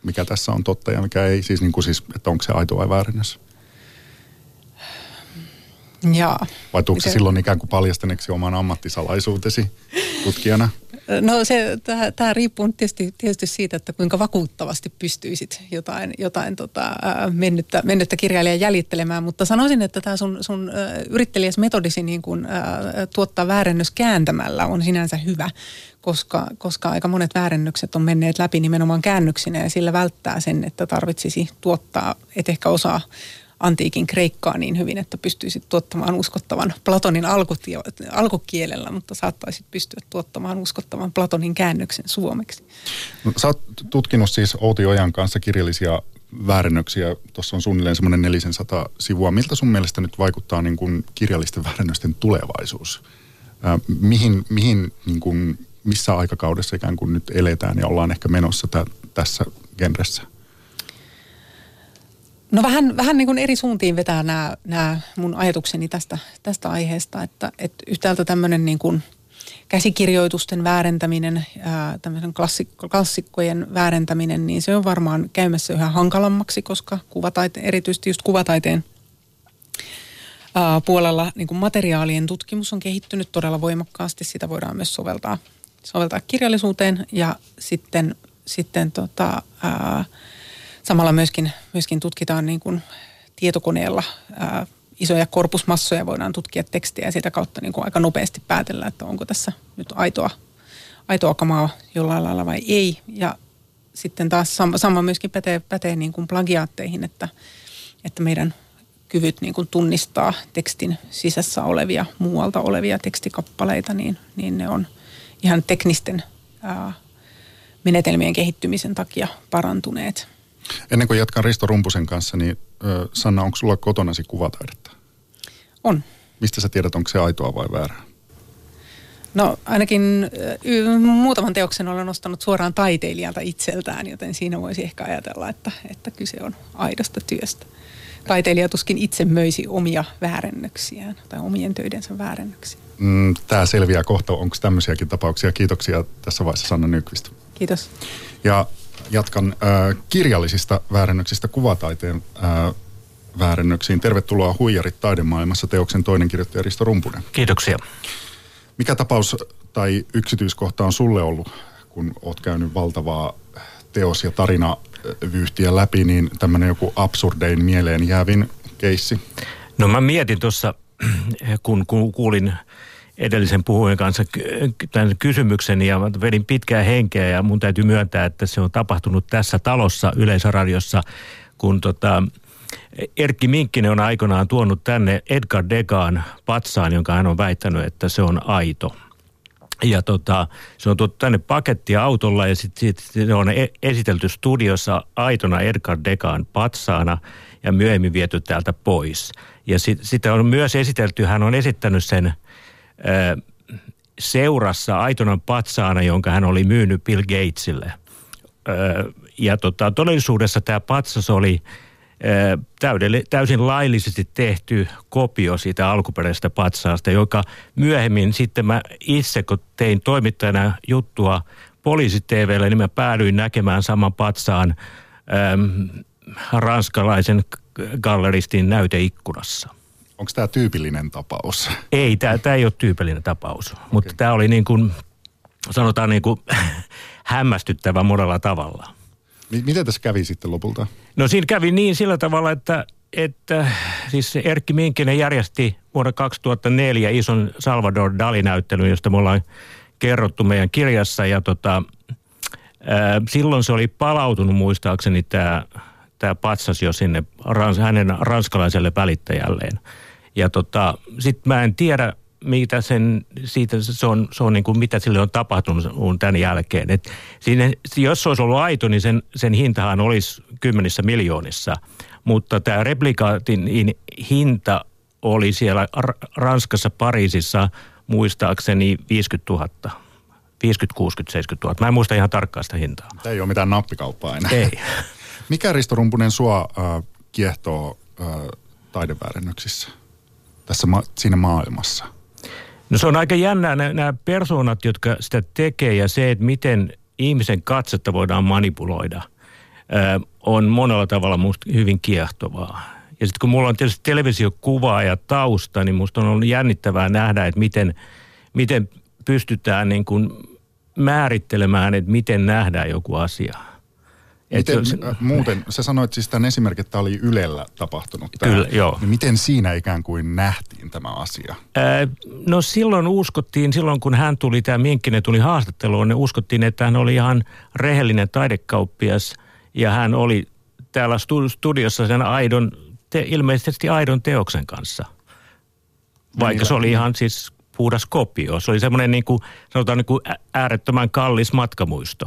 mikä tässä on totta ja mikä ei, siis, niin kuin siis että onko se aito vai väärennös? Jaa. Vai tuliko se silloin ikään kuin paljastaneeksi oman ammattisalaisuutesi tutkijana? No se, tämä riippuu tietysti, tietysti siitä, että kuinka vakuuttavasti pystyisit jotain, jotain tota, mennyttä, mennyttä kirjailijaa jäljittelemään, mutta sanoisin, että tämä sun, sun yrittelijäs metodisi niin kuin, tuottaa väärennös kääntämällä on sinänsä hyvä, koska, koska aika monet väärennökset on menneet läpi nimenomaan käännöksinä ja sillä välttää sen, että tarvitsisi tuottaa, et ehkä osaa antiikin kreikkaa niin hyvin, että pystyisit tuottamaan uskottavan Platonin alkutie, alkukielellä, mutta saattaisit pystyä tuottamaan uskottavan Platonin käännöksen suomeksi. No, sä oot tutkinut siis Outi Ojan kanssa kirjallisia väärennöksiä. Tuossa on suunnilleen semmoinen neljäsataa sivua. Miltä sun mielestä nyt vaikuttaa niin kuin kirjallisten väärennösten tulevaisuus? Äh, mihin, mihin niin kuin, missä aikakaudessa ikään kuin nyt eletään ja ollaan ehkä menossa t- tässä genressä? No vähän, vähän niin kuin eri suuntiin vetää nämä, nämä mun ajatukseni tästä, tästä aiheesta, että, että yhtäältä tämmöinen niin kuin käsikirjoitusten väärentäminen, ää, tämmöisen klassikko, klassikkojen väärentäminen, niin se on varmaan käymässä yhä hankalammaksi, koska kuvataite, erityisesti just kuvataiteen ää, puolella niin kuin materiaalien tutkimus on kehittynyt todella voimakkaasti, sitä voidaan myös soveltaa, soveltaa kirjallisuuteen ja sitten, sitten tota... Ää, Samalla myöskin, myöskin tutkitaan niin kuin tietokoneella ää, isoja korpusmassoja, voidaan tutkia tekstiä ja sitä kautta niin kuin aika nopeasti päätellä, että onko tässä nyt aitoa, aitoa kamaa jollain lailla vai ei. Ja sitten taas sama, sama myöskin pätee, pätee niin kuin plagiaatteihin, että, että meidän kyvyt niin kuin tunnistaa tekstin sisässä olevia, muualta olevia tekstikappaleita, niin, niin ne on ihan teknisten ää, menetelmien kehittymisen takia parantuneet. Ennen kuin jatkan Risto Rumpusen kanssa, niin Sanna, onko sulla kotonasi kuvataidetta? On. Mistä sä tiedät, onko se aitoa vai väärää? No ainakin muutaman teoksen olen nostanut suoraan taiteilijalta itseltään, joten siinä voisi ehkä ajatella, että, että kyse on aidosta työstä. Taiteilija tuskin itse möisi omia väärennöksiään tai omien töidensä väärennöksiä. Mm, Tämä selviää kohta. Onko tämmöisiäkin tapauksia? Kiitoksia tässä vaiheessa Sanna Nyqvist. Kiitos. Ja jatkan äh, kirjallisista väärennöksistä kuvataiteen äh, väärennöksiin. Tervetuloa Huijarit taidemaailmassa -teoksen toinen kirjoittaja Risto Rumpunen. Kiitoksia. Mikä tapaus tai yksityiskohta on sulle ollut, kun oot käynyt valtavaa teos- ja tarinavyyhtiä läpi, niin tämmöinen joku absurdein mieleen jäävin keissi? No mä mietin tuossa, kun, kun kuulin edellisen puhujan kanssa tämän kysymyksen ja vedin pitkää henkeä ja mun täytyy myöntää, että se on tapahtunut tässä talossa Yleisradiossa, kun tota Erkki Minkkinen on aikanaan tuonut tänne Edgar Degaan patsaan, jonka hän on väittänyt, että se on aito. Ja tota, se on tuotu tänne pakettia autolla ja sitten sit se on esitelty studiossa aitona Edgar Degaan patsaana ja myöhemmin viety täältä pois. Ja sit, sitä on myös esitelty, hän on esittänyt sen seurassa aitona patsaana, jonka hän oli myynyt Bill Gatesille. Ja tota, todellisuudessa tämä patsas oli täysin laillisesti tehty kopio siitä alkuperäisestä patsaasta, joka myöhemmin sitten mä itse, kun tein toimittajana juttua Poliisi-T V:lle, niin mä päädyin näkemään saman patsaan ranskalaisen galleristin näyteikkunassa. Onko tämä tyypillinen tapaus? Ei, tämä ei ole tyypillinen tapaus, okay. Mutta tämä oli niin kuin, sanotaan niin kuin hämmästyttävä monella tavalla. Miten tässä kävi sitten lopulta? No siinä kävi niin sillä tavalla, että, että siis Erkki Minkkinen järjesti vuonna kaksituhattaneljä ison Salvador Dali-näyttelyn, josta me ollaan kerrottu meidän kirjassa. Ja tota, ää, silloin se oli palautunut muistaakseni tämä, tämä patsas jo sinne rans, hänen ranskalaiselle välittäjälleen. Ja tota, sit mä en tiedä, mitä sen, siitä se on, se on niin kuin, mitä sille on tapahtunut tämän jälkeen. Et siinä, jos se olisi ollut aito, niin sen, sen hintahan olisi kymmenissä miljoonissa, mutta tämä replikaatin hinta oli siellä Ranskassa, Pariisissa muistaakseni viisikymmentätuhatta. viisikymmentä, kuusikymmentä, seitsemänkymmentätuhatta. Mä en muista ihan tarkkaan sitä hintaa. Tämä ei ole mitään nappikauppaa enää. Ei. Mikä, Risto Rumpunen, sua äh, kiehtoo äh, taideväärennöksissä tässä ma- siinä maailmassa? No se on aika jännää nämä persoonat, jotka sitä tekee, ja se, että miten ihmisen katsetta voidaan manipuloida, äh, on monella tavalla musta hyvin kiehtovaa. Ja sitten kun mulla on tietysti televisiokuvaa ja tausta, niin musta on ollut jännittävää nähdä, että miten, miten pystytään niin kuin määrittelemään, että miten nähdään joku asia. Miten, se, muuten, sä sanoit siis tämän esimerkin, että tämä oli Ylellä tapahtunut. Tämä. Kyllä, joo. Miten siinä ikään kuin nähtiin tämä asia? Ää, no silloin uskottiin, silloin kun hän tuli, tämä Minkkinen tuli haastatteluun, ne uskottiin, että hän oli ihan rehellinen taidekauppias ja hän oli täällä studiossa sen aidon, te, ilmeisesti aidon teoksen kanssa. Vaikka se oli ihan siis puhdas kopio. Se oli semmoinen niin kuin, sanotaan niin kuin äärettömän kallis matkamuisto.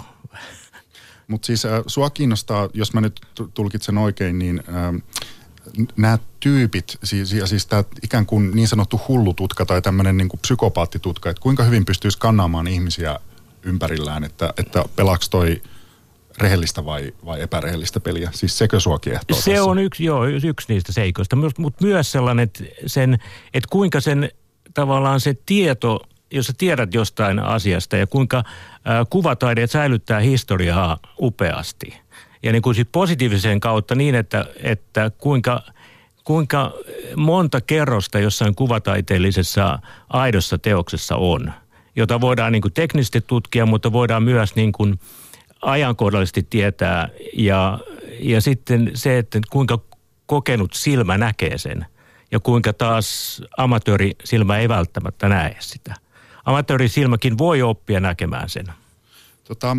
Mutta siis äh, sua kiinnostaa, jos mä nyt tulkitsen oikein, niin äh, nämä tyypit, siis, siis tämä ikään kuin niin sanottu hullututka tai tämmöinen niin kuin psykopaattitutka, että kuinka hyvin pystyisi kannaamaan ihmisiä ympärillään, että, että pelaksi toi rehellistä vai, vai epärehellistä peliä? Siis sekö sua kiehtoo tässä? Se on yksi, joo, yksi niistä seikoista, mutta myös sellainen, että, sen, että kuinka sen tavallaan se tieto, jos sä tiedät jostain asiasta ja kuinka äh, kuvataideet säilyttää historiaa upeasti. Ja niin kuin sit positiivisen kautta niin, että, että kuinka, kuinka monta kerrosta jossain kuvataiteellisessa aidossa teoksessa on, jota voidaan niin kuin teknisesti tutkia, mutta voidaan myös niin kuin ajankohdallisesti tietää. Ja, ja sitten se, että kuinka kokenut silmä näkee sen ja kuinka taas amatöörisilmä ei välttämättä näe sitä. Amatöörisilmäkin voi oppia näkemään sen. Tota,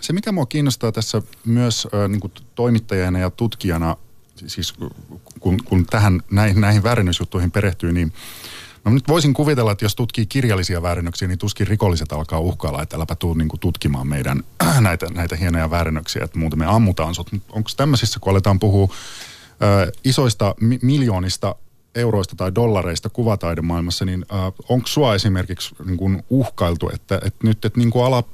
se, mikä mua kiinnostaa tässä myös niin kuin toimittajana ja tutkijana, siis kun, kun tähän, näihin, näihin väärennysjuttuihin perehtyy, niin no nyt voisin kuvitella, että jos tutkii kirjallisia väärennöksiä, niin tuskin rikolliset alkaa uhkailla, että äläpä tuu niin kuin tutkimaan meidän näitä, näitä hienoja väärennöksiä, että muuten me ammutaan sut. Onko tämmöisissä, kun aletaan puhua ö, isoista mi- miljoonista euroista tai dollareista kuvataidemaailmassa, niin äh, onko sua esimerkiksi niin kun uhkailtu, että, että nyt et niin kun ala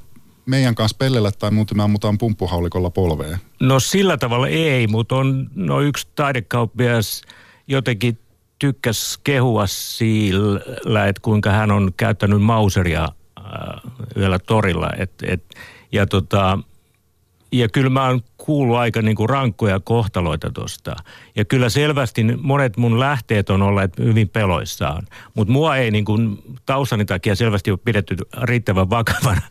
meidän kanssa pellellä tai muuten me ammutaan pumppuhaulikolla polveen? No sillä tavalla ei, mutta on no yksi taidekauppias jotenkin tykkäs kehua sillä, että kuinka hän on käyttänyt mauseria äh, yhdellä torilla. Et, et, ja, tota, ja kyllä mä oon kuullut aika niin kuin rankkoja kohtaloita tuosta. Ja kyllä selvästi monet mun lähteet on olleet hyvin peloissaan. Mutta mua ei niin kuin taustani takia selvästi ole pidetty riittävän vakavana,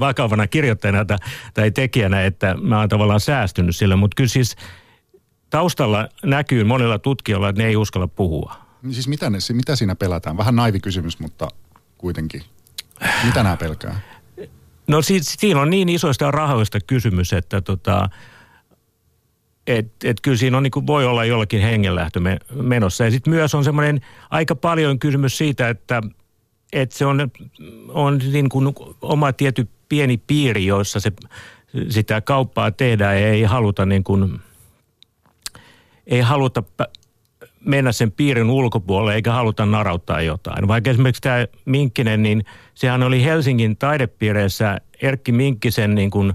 vakavana kirjoittajana tai, tai tekijänä, että mä oon tavallaan säästynyt sillä. Mutta kyllä siis taustalla näkyy monilla tutkijoilla, että ne ei uskalla puhua. Siis mitä, ne, mitä siinä pelätään? Vähän naivi kysymys, mutta kuitenkin. Mitä nämä pelkää? No siinä on niin isoista rahoista kysymys, että tota, et, et kyllä siinä on, niin kuin voi olla jollakin hengenlähtö menossa. Ja sitten myös on semmoinen aika paljon kysymys siitä, että et se on, on niin kuin oma tietty pieni piiri, jossa se, sitä kauppaa tehdään ja ei haluta, niin kuin, ei haluta mennä sen piirin ulkopuolelle eikä haluta narauttaa jotain. Vaikka esimerkiksi tämä Minkkinen, niin sehän oli Helsingin taidepiireissä Erkki Minkkisen niin kuin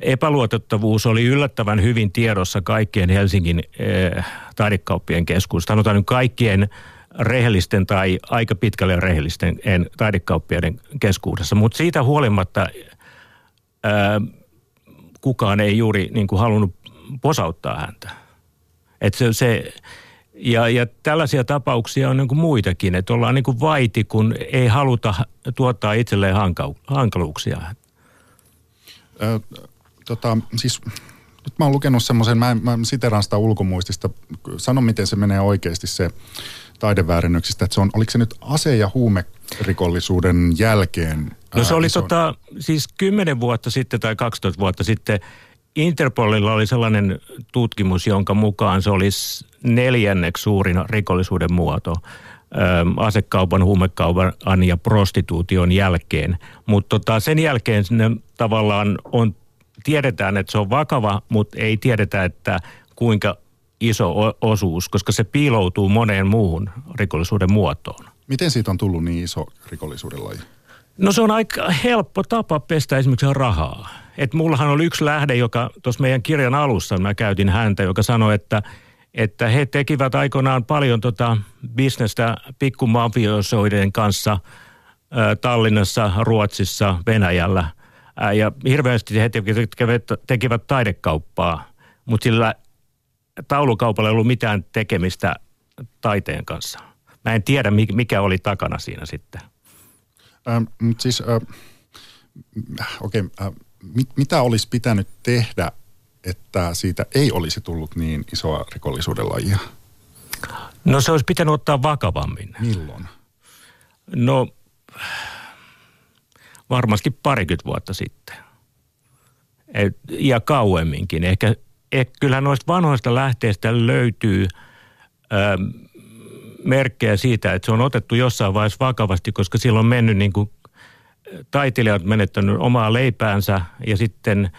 epäluotettavuus oli yllättävän hyvin tiedossa kaikkien Helsingin eh, taidekauppien keskuudessa. Sanotaan nyt kaikkien rehellisten tai aika pitkälle rehellisten en, taidekauppien keskuudessa. Mutta siitä huolimatta eh, kukaan ei juuri niin kuin halunnut posauttaa häntä. Et se... se Ja, ja tällaisia tapauksia on niin kuin muitakin, että ollaan niin kuin vaiti, kun ei haluta tuottaa itselleen hankau- hankaluuksia. Ö, tota, siis, nyt mä oon lukenut semmoisen, mä, mä siteran sitä ulkomuistista, sano miten se menee oikeasti se taideväärennöksistä, että se on, oliko se nyt ase- ja huumerikollisuuden jälkeen? No se ää, oli se on... tota, siis kymmenen vuotta sitten tai kaksitoista vuotta sitten, Interpolilla oli sellainen tutkimus, jonka mukaan se olisi neljänneksi suurin rikollisuuden muoto ö, asekaupan, huumekaupan ja prostituution jälkeen. Mutta tota, sen jälkeen sinne tavallaan on, tiedetään, että se on vakava, mutta ei tiedetä, että kuinka iso osuus, koska se piiloutuu moneen muuhun rikollisuuden muotoon. Miten siitä on tullut niin iso rikollisuuden laji? No se on aika helppo tapa pestä esimerkiksi rahaa. Et mullahan oli yksi lähde, joka tuossa meidän kirjan alussa, mä käytin häntä, joka sanoi, että, että he tekivät aikoinaan paljon tota bisnestä pikkumafiosoiden kanssa ä, Tallinnassa, Ruotsissa, Venäjällä. Ä, ja hirveästi he tekivät, tekivät taidekauppaa, mutta sillä taulukaupalla ei ollut mitään tekemistä taiteen kanssa. Mä en tiedä, mikä oli takana siinä sitten. Ähm, siis... Äh... okei, okay, mit, mitä olisi pitänyt tehdä, että siitä ei olisi tullut niin isoa rikollisuuden lajia? No se olisi pitänyt ottaa vakavammin. Milloin? No varmasti parikymmentä vuotta sitten. Et, ja kauemminkin. Ehkä, et, kyllähän noista vanhoista lähteistä löytyy ö, merkkejä siitä, että se on otettu jossain vaiheessa vakavasti, koska silloin on mennyt niin kuin taiteilijat menettänyt omaa leipäänsä ja sitten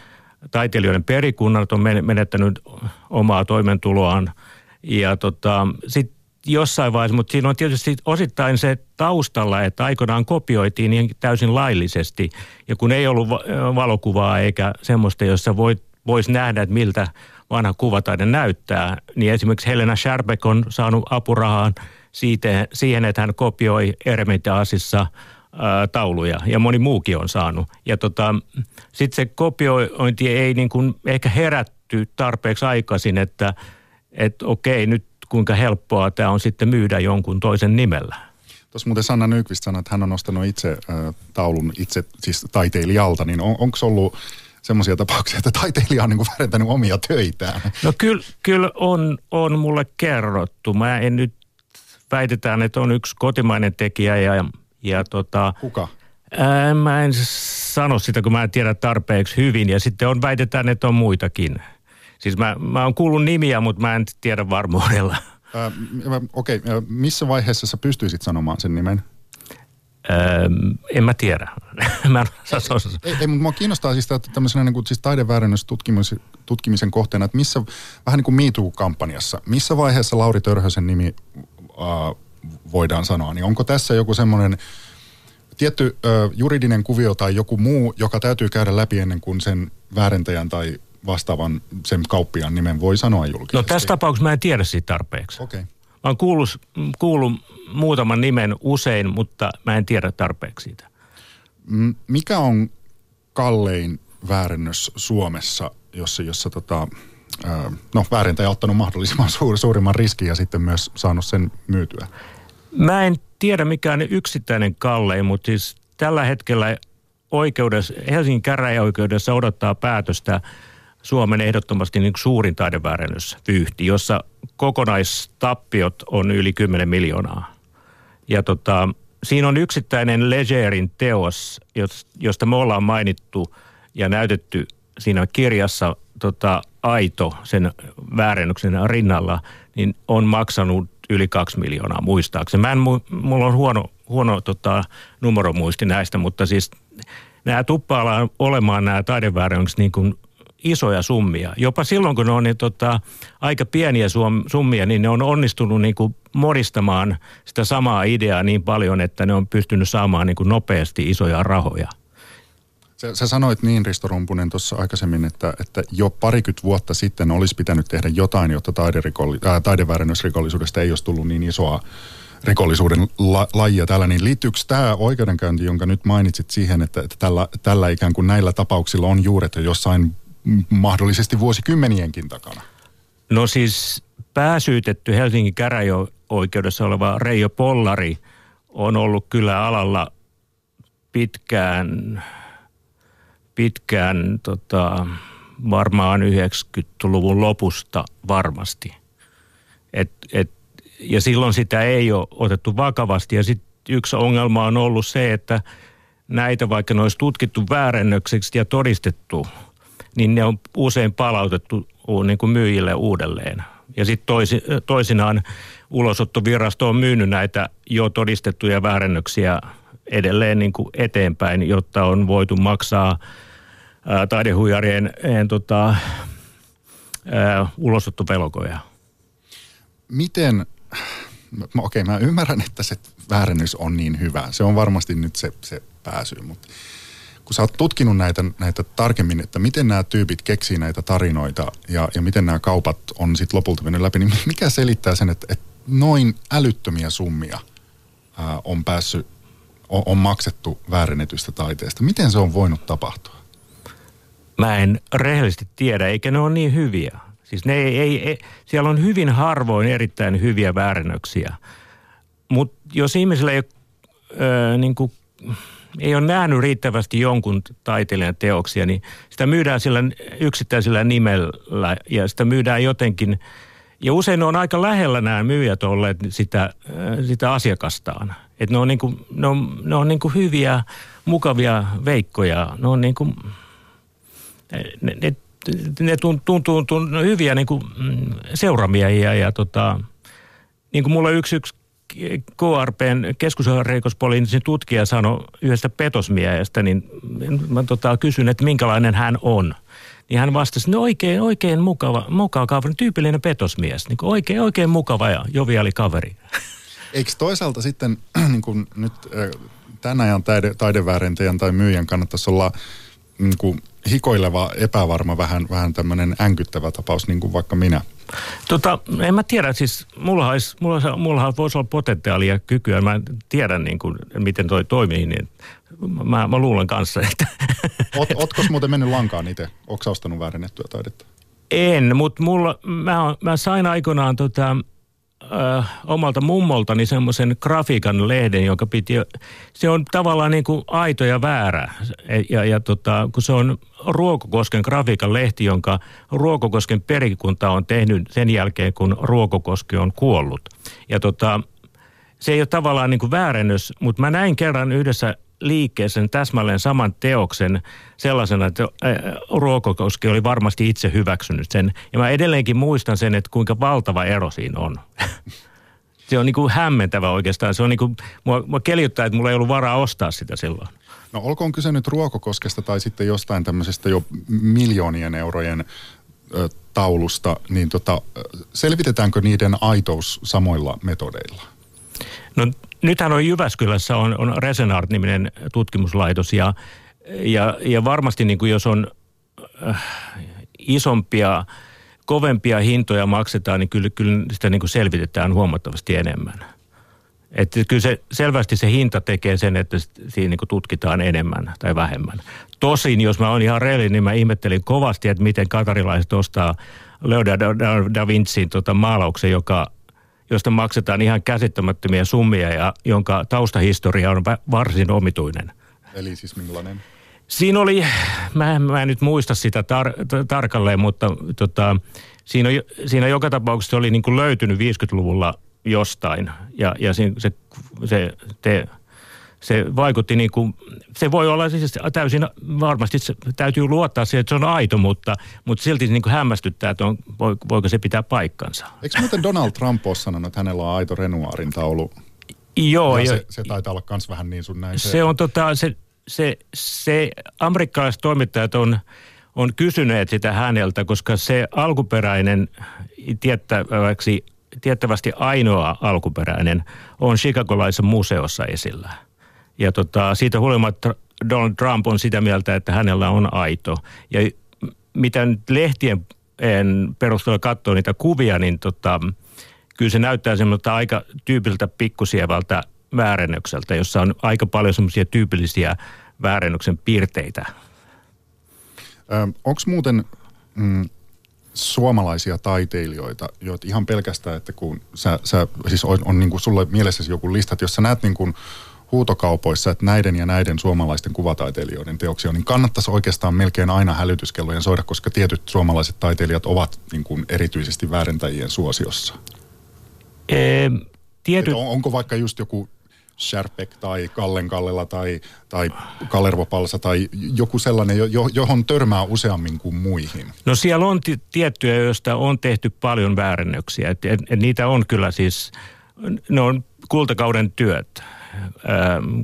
taiteilijoiden perikunnat on menettänyt omaa toimeentuloaan. Ja tota, sitten jossain vaiheessa, mutta siinä on tietysti osittain se taustalla, että aikoinaan kopioitiin niin täysin laillisesti. Ja kun ei ollut valokuvaa eikä semmoista, jossa voi, voisi nähdä, että miltä vanha kuvataide näyttää, niin esimerkiksi Helena Schärbeck on saanut apurahaan siitä, siihen, että hän kopioi Eremitasissa tauluja, ja moni muukin on saanut. Ja tota, sitten se kopiointi ei niin kuin ehkä herätty tarpeeksi aikaisin, että et okei, nyt kuinka helppoa tämä on sitten myydä jonkun toisen nimellä. Tuossa muuten Sanna Nyqvist sanoi, että hän on ostanut itse äh, taulun itse, siis taiteilijalta, niin on, onko ollut semmoisia tapauksia, että taiteilija on niin kuin värentänyt omia töitään? No kyllä, kyllä on, on mulle kerrottu. Mä en nyt, väitetään, että on yksi kotimainen tekijä ja Ja tota, kuka? Ää, mä en sano sitä, kun mä en tiedä tarpeeksi hyvin. Ja sitten on, väitetään, että on muitakin. Siis mä, mä oon kuullut nimiä, mutta mä en tiedä varmuudella. Okei, okay. Missä vaiheessa sä pystyisit sanomaan sen nimen? Ää, en mä tiedä. Mä en osaa sanoa. Ei, ei, mutta mua kiinnostaa siis tämmöisenä niin kuin, siis taideväärennöstutkimisen tutkimisen kohteena, että missä, vähän niin kuin MeToo-kampanjassa, missä vaiheessa Lauri Törhösen nimi Äh, voidaan sanoa, niin onko tässä joku semmoinen tietty ö, juridinen kuvio tai joku muu, joka täytyy käydä läpi ennen kuin sen väärentäjän tai vastaavan sen kauppiaan nimen voi sanoa julkisesti? No tässä tapauksessa mä en tiedä siitä tarpeeksi. Okei. Okay. Mä oon kuullut, kuullut muutaman nimen usein, mutta mä en tiedä tarpeeksi siitä. Mikä on kallein väärennös Suomessa, jossa, jossa tota, ö, no, väärentäjä on ottanut mahdollisimman suur, suurimman riskin ja sitten myös saanut sen myytyä? Mä en tiedä mikään yksittäinen kallein, mutta siis tällä hetkellä oikeudessa, Helsingin käräjäoikeudessa odottaa päätöstä Suomen ehdottomasti niin suurin taideväärennysvyyhti, jossa kokonaistappiot on yli kymmenen miljoonaa. Ja tota, siinä on yksittäinen Legerin teos, josta me ollaan mainittu ja näytetty siinä kirjassa tota, aito sen väärennyksen rinnalla, niin on maksanut yli kaksi miljoonaa muistaakseni. Mä en, mulla on huono, huono tota, numeromuisti näistä, mutta siis nämä tuppaa olemaan nämä taideväärennykset niin kuin isoja summia. Jopa silloin, kun ne on niin, tota, aika pieniä summia, niin ne on onnistunut niin kuin modistamaan sitä samaa ideaa niin paljon, että ne on pystynyt saamaan niin kuin nopeasti isoja rahoja. Sä, sä sanoit niin, Risto Rumpunen, tuossa aikaisemmin, että, että jo parikymmentä vuotta sitten olisi pitänyt tehdä jotain, jotta äh, taideväärennösrikollisuudesta ei olisi tullut niin isoa rikollisuuden la, lajia täällä. Niin liittyykö tämä oikeudenkäynti, jonka nyt mainitsit siihen, että, että tällä, tällä ikään kuin näillä tapauksilla on juuret jo jossain mahdollisesti vuosikymmenienkin takana? No siis pääsyytetty Helsingin käräjäoikeudessa oleva Reijo Pollari on ollut kyllä alalla pitkään... pitkään tota, varmaan yhdeksänkymmentäluvun lopusta varmasti. Et, et, ja silloin sitä ei ole otettu vakavasti. Ja sitten yksi ongelma on ollut se, että näitä vaikka ne olisi tutkittu väärennökseksi ja todistettu, niin ne on usein palautettu niin kuin myyjille uudelleen. Ja sitten toisi, toisinaan ulosottovirasto on myynyt näitä jo todistettuja väärennöksiä edelleen niin kuin eteenpäin, jotta on voitu maksaa taidehuijarien en, tota, ää, ulosottovelkoja. Miten, mä, okei mä ymmärrän, että se väärennys on niin hyvä. Se on varmasti nyt se, se pääsy, mutta kun sä oot tutkinut näitä, näitä tarkemmin, että miten nämä tyypit keksii näitä tarinoita ja, ja miten nämä kaupat on sitten lopulta mennyt läpi, niin mikä selittää sen, että, että noin älyttömiä summia ää, on päässyt on maksettu väärennetystä taiteesta. Miten se on voinut tapahtua? Mä en rehellisesti tiedä, eikä ne ole niin hyviä. Siis ne ei, ei, ei, siellä on hyvin harvoin erittäin hyviä väärennöksiä. Mutta jos ihmisillä ei ole niin kuin ei ole nähnyt riittävästi jonkun taiteilijan teoksia, niin sitä myydään sillä yksittäisellä nimellä ja sitä myydään jotenkin. Ja usein on aika lähellä nämä myyjät olleet sitä, sitä asiakastaan. Että ne on, niin kuin, ne on, ne on niin kuin hyviä, mukavia veikkoja. Ne on niin kuin, ne, ne, ne tuntuu, tuntuu ne hyviä niin kuin seuramiehiä ja tota, niin kuin mulla yksi yksi K R P:n keskusrikospoliisin tutkija sanoi yhdestä petosmiehestä, niin mä tota, kysyn, että minkälainen hän on. Niin hän vastasi, no oikein, oikein mukava, mukava kaveri, tyypillinen petosmies, niin oikein, oikein mukava ja joviaali kaveri. Eikö toisaalta sitten niin kuin nyt tämän ajan taide, taideväärentäjän tai myyjän kannattaisi olla niin kuin hikoileva, epävarma, vähän, vähän tämmöinen änkyttävä tapaus, niin kuin vaikka minä? Tota, en mä tiedä, siis mullahan olisi, mullahan, mullahan voisi olla potentiaalia ja kykyä, mä tiedän niin kuin, miten toi toimii, niin mä, mä luulen kanssa, että... Oot, ootkos muuten mennyt lankaan itse? Ootko sä ostanut väärennettyä taidetta? En, mutta mulla, mä, mä sain aikoinaan tota, ö, omalta mummoltani semmoisen grafiikan lehden, joka piti, se on tavallaan niin kuin aito ja väärä, ja, ja tota, kun se on Ruokokosken grafiikan lehti, jonka Ruokokosken perikunta on tehnyt sen jälkeen, kun Ruokokoski on kuollut. Ja tota, se ei ole tavallaan niin kuin väärennys, mutta mä näin kerran yhdessä liikkeeseen täsmälleen saman teoksen sellaisena, että Ruokokoski oli varmasti itse hyväksynyt sen. Ja mä edelleenkin muistan sen, että kuinka valtava ero siinä on. Se on niin kuin hämmentävä oikeastaan. Se on niin kuin, mua, mua kelittää, että mulla ei ollut varaa ostaa sitä silloin. No olkoon kyse nyt Ruokokoskesta tai sitten jostain tämmöisestä jo miljoonien eurojen ö, taulusta, niin tota, selvitetäänkö niiden aitous samoilla metodeilla? No nythän on Jyväskylässä on, on Resenart-niminen tutkimuslaitos ja, ja, ja varmasti niin kuin jos on äh, isompia, kovempia hintoja maksetaan, niin kyllä, kyllä sitä niin kuin selvitetään huomattavasti enemmän. Että kyllä se, selvästi se hinta tekee sen, että siinä niin kuin tutkitaan enemmän tai vähemmän. Tosin, jos mä oon ihan reilin, niin mä ihmettelin kovasti, että miten katarilaiset ostaa Leonardo da Vincin tota maalauksen, joka... josta maksetaan ihan käsittämättömiä summia ja jonka taustahistoria on varsin omituinen. Eli siis millainen? Siinä oli, mä, mä en nyt muista sitä tar- tarkalleen, mutta tota, siinä, siinä joka tapauksessa oli niin kuin löytynyt viisikymmentäluvulla jostain. Ja, ja se, se, se, te, se vaikutti niin kuin, se voi olla siis täysin, varmasti se, täytyy luottaa siihen, että se on aito, mutta, mutta silti niin kuin hämmästyttää, että on, voiko se pitää paikkansa. Eikö muuten Donald Trump ole sanonut, että hänellä on aito Renoirin taulu? Joo. Ja jo, se, se taitaa olla myös vähän niin sun näin. Se, se on tota, se, se, se amerikkalaiset toimittajat on, on kysyneet sitä häneltä, koska se alkuperäinen tiettäväksi, tiettävästi ainoa alkuperäinen on chicagolaisessa museossa esillä. Ja tota, siitä huolimatta Donald Trump on sitä mieltä, että hänellä on aito. Ja mitä nyt lehtien perusteella katsoo niitä kuvia, niin tota, kyllä se näyttää semmoista aika tyypiltä pikkusievältä väärennökseltä, jossa on aika paljon semmoisia tyypillisiä väärennöksen piirteitä. Ö, onks muuten... Mm... suomalaisia taiteilijoita, joita ihan pelkästään, että kun sä, sä siis on, on niin kuin sulla mielessäsi joku listat, jos sä näet niin kuin huutokaupoissa, että näiden ja näiden suomalaisten kuvataiteilijoiden teoksia, niin kannattaisi oikeastaan melkein aina hälytyskellojen soida, koska tietyt suomalaiset taiteilijat ovat niin kuin erityisesti väärentäjien suosiossa. Ee, tiety... on, onko vaikka just joku Scherbeck tai Kallen Kallela tai, tai Kalervo Palsa tai joku sellainen, jo, johon törmää useammin kuin muihin? No siellä on t- tiettyjä, joista on tehty paljon väärennöksiä. Et, et, et niitä on kyllä siis, ne on kultakauden työt,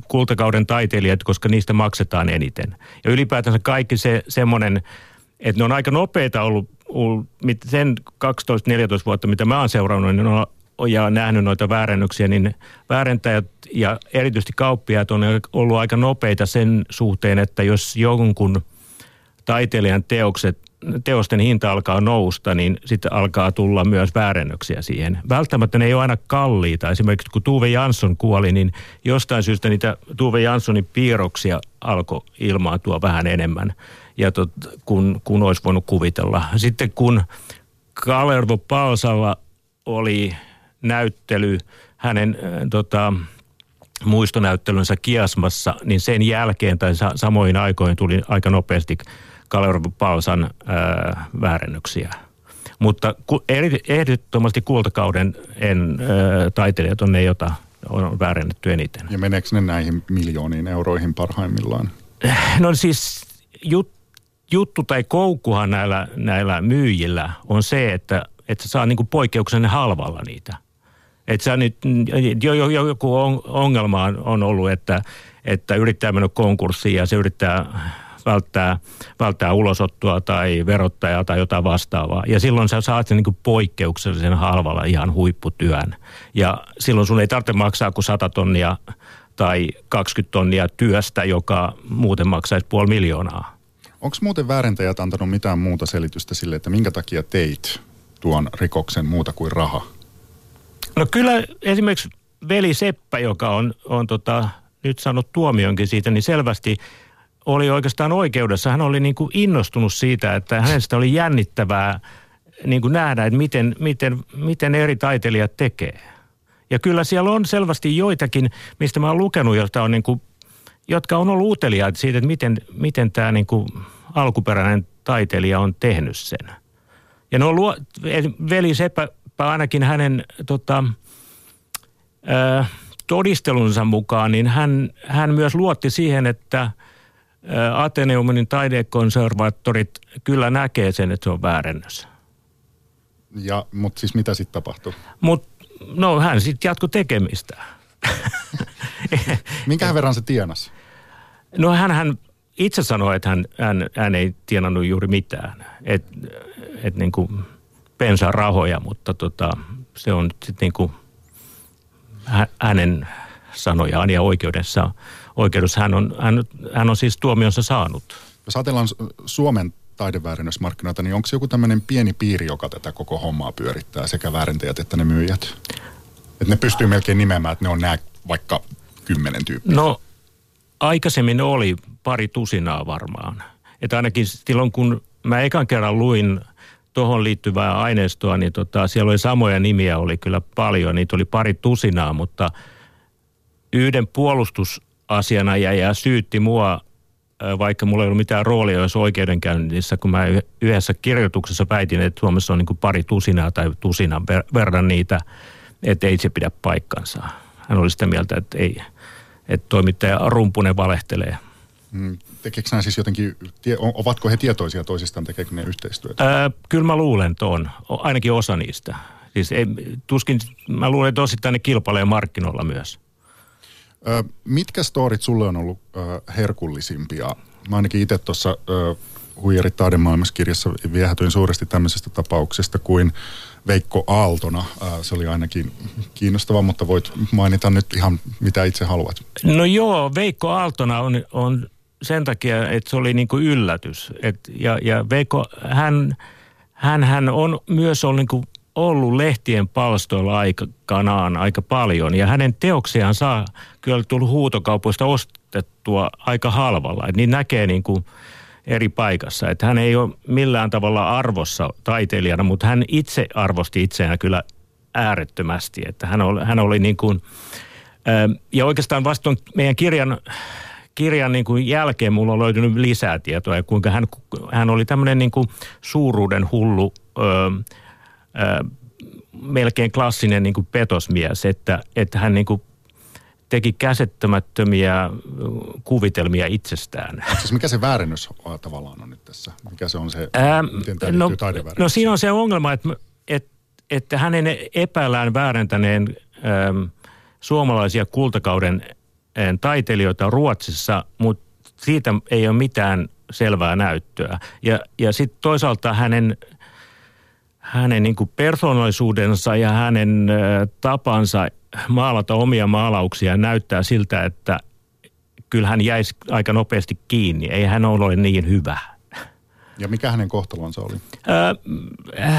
kultakauden taiteilijat, koska niistä maksetaan eniten. Ja ylipäätänsä kaikki se semmoinen, että ne on aika nopeita ollut, ollut sen kaksitoista neljätoista vuotta, mitä mä oon seurannut, niin on ja nähnyt noita väärennöksiä, niin väärentäjät ja erityisesti kauppiaat on ollut aika nopeita sen suhteen, että jos jonkun taiteilijan teokset, teosten hinta alkaa nousta, niin sitten alkaa tulla myös väärennöksiä siihen. Välttämättä ne ei ole aina kalliita. Esimerkiksi kun Tuve Jansson kuoli, niin jostain syystä niitä Tuve Janssonin piirroksia alkoi ilmaantua vähän enemmän, ja tot, kun, kun olisi voinut kuvitella. Sitten kun Kalervo Palsalla oli näyttely hänen tota, muistonäyttelynsä Kiasmassa, niin sen jälkeen tai sa- samoihin aikoihin tuli aika nopeasti Kalervo Palsan ää, väärennöksiä. Mutta ku- eri- ehdottomasti kultakauden en, ää, taiteilijat on ne, joita on väärennetty eniten. Ja meneekö ne näihin miljooniin euroihin parhaimmillaan? No siis jut- juttu tai koukkuhan näillä, näillä myyjillä on se, että, että saa niinku poikkeuksellinen halvalla niitä. Että sä nyt, jo, jo, joku ongelma on ollut, että, että yrittää mennä konkurssiin ja se yrittää välttää, välttää ulosottoa tai verottajaa tai jotain vastaavaa. Ja silloin sä saat sen niin kuin poikkeuksellisen halvalla ihan huipputyön. Ja silloin sun ei tarvitse maksaa kuin sata tonnia tai kaksikymmentä tonnia työstä, joka muuten maksaisi puoli miljoonaa. Onko muuten väärentäjät antanut mitään muuta selitystä sille, että minkä takia teit tuon rikoksen muuta kuin raha? No kyllä esimerkiksi veli Seppä, joka on, on tota, nyt saanut tuomionkin siitä, niin selvästi oli oikeastaan oikeudessa. Hän oli niin kuin innostunut siitä, että hänestä oli jännittävää niin kuin nähdä, että miten, miten, miten eri taiteilijat tekee. Ja kyllä siellä on selvästi joitakin, mistä mä oon lukenut, jotka on, niin kuin, jotka on ollut uteliaita siitä, että miten, miten tämä niin kuin alkuperäinen taiteilija on tehnyt sen. Ja no luo, veli Seppä... ainakin hänen tota, ö, todistelunsa mukaan, niin hän, hän myös luotti siihen, että ö, Ateneumin taidekonservaattorit kyllä näkee sen, että se on väärennös. Ja, mutta siis mitä sitten tapahtui? Mut, no hän sitten jatkoi tekemistä. Minkähän verran se tienasi? No hän, hän itse sanoi, että hän, hän, hän ei tienannut juuri mitään. Että et niin kuin... pensarahoja, mutta tota, se on sitten niinku hänen sanojaan ja oikeudessa, oikeudessa hän, on, hän, hän on siis tuomionsa saanut. Jos ajatellaan Suomen taideväärennösmarkkinoita, niin onko se joku tämmöinen pieni piiri, joka tätä koko hommaa pyörittää, sekä väärentäjät että ne myyjät? Että ne pystyy melkein nimeämään, että ne on nämä vaikka kymmenen tyyppiä. No aikaisemmin oli pari tusinaa varmaan. Että ainakin silloin, kun mä ekan kerran luin tuohon liittyvää aineistoa, niin tota, siellä oli samoja nimiä, oli kyllä paljon, niitä oli pari tusinaa, mutta yhden puolustusasiana jäi ja syytti mua, vaikka mulla ei ollut mitään roolia jos oikeudenkäynnissä, kun mä yhdessä kirjoituksessa väitin, että Suomessa on niin kuin pari tusinaa tai tusinan verran niitä, että ei se pidä paikkansa. Hän oli sitä mieltä, että ei, että toimittaja Rumpunen valehtelee. Tekeekö nämä siis jotenkin, ovatko he tietoisia toisistaan, tekeekö ne yhteistyötä? Öö, kyllä mä luulen, että on. Ainakin osa niistä. Siis ei, tuskin, mä luulen, että osittain ne kilpailee markkinoilla myös. Öö, mitkä storit sulle on ollut öö, herkullisimpia? Mä ainakin itse tuossa öö, Huijarit taidemaailmassa -kirjassa viehätyin suuresti tämmöisestä tapauksesta kuin Veikko Aaltona. Se oli ainakin kiinnostava, mutta voit mainita nyt ihan mitä itse haluat. No joo, Veikko Aaltona on... on sen takia, että se oli niin kuin yllätys. Et, ja ja Veikko, hän, hän, hän on myös ollut, niin kuin ollut lehtien palstoilla aikanaan aika paljon. Ja hänen teoksiaan saa kyllä tullut huutokaupoista ostettua aika halvalla. Et niin näkee niin kuin eri paikassa. Et hän ei ole millään tavalla arvossa taiteilijana, mutta hän itse arvosti itseään kyllä äärettömästi. Että hän oli, hän oli niin kuin, ja oikeastaan vastoin meidän kirjan... Kirjan niin kuin jälkeen mulla on löytynyt lisää tietoa ja kuinka hän, hän oli tämmöinen niin kuin suuruuden hullu, öö, öö, melkein klassinen niin kuin petosmies, että, että hän niin kuin teki käsittämättömiä kuvitelmia itsestään. Siis mikä se väärennös tavallaan on nyt tässä? Mikä se on se, Ää, miten tämä no, liittyy taideväärennökseen? No siinä on se ongelma, että, että, että hänen epäillään väärentäneen öö, suomalaisia kultakauden taiteilijoita Ruotsissa, mutta siitä ei ole mitään selvää näyttöä. Ja, ja sitten toisaalta hänen, hänen niin kuin persoonallisuudensa ja hänen tapansa maalata omia maalauksia näyttää siltä, että kyllä hän jäisi aika nopeasti kiinni. Ei hän ole niin hyvä. Ja mikä hänen kohtalonsa oli?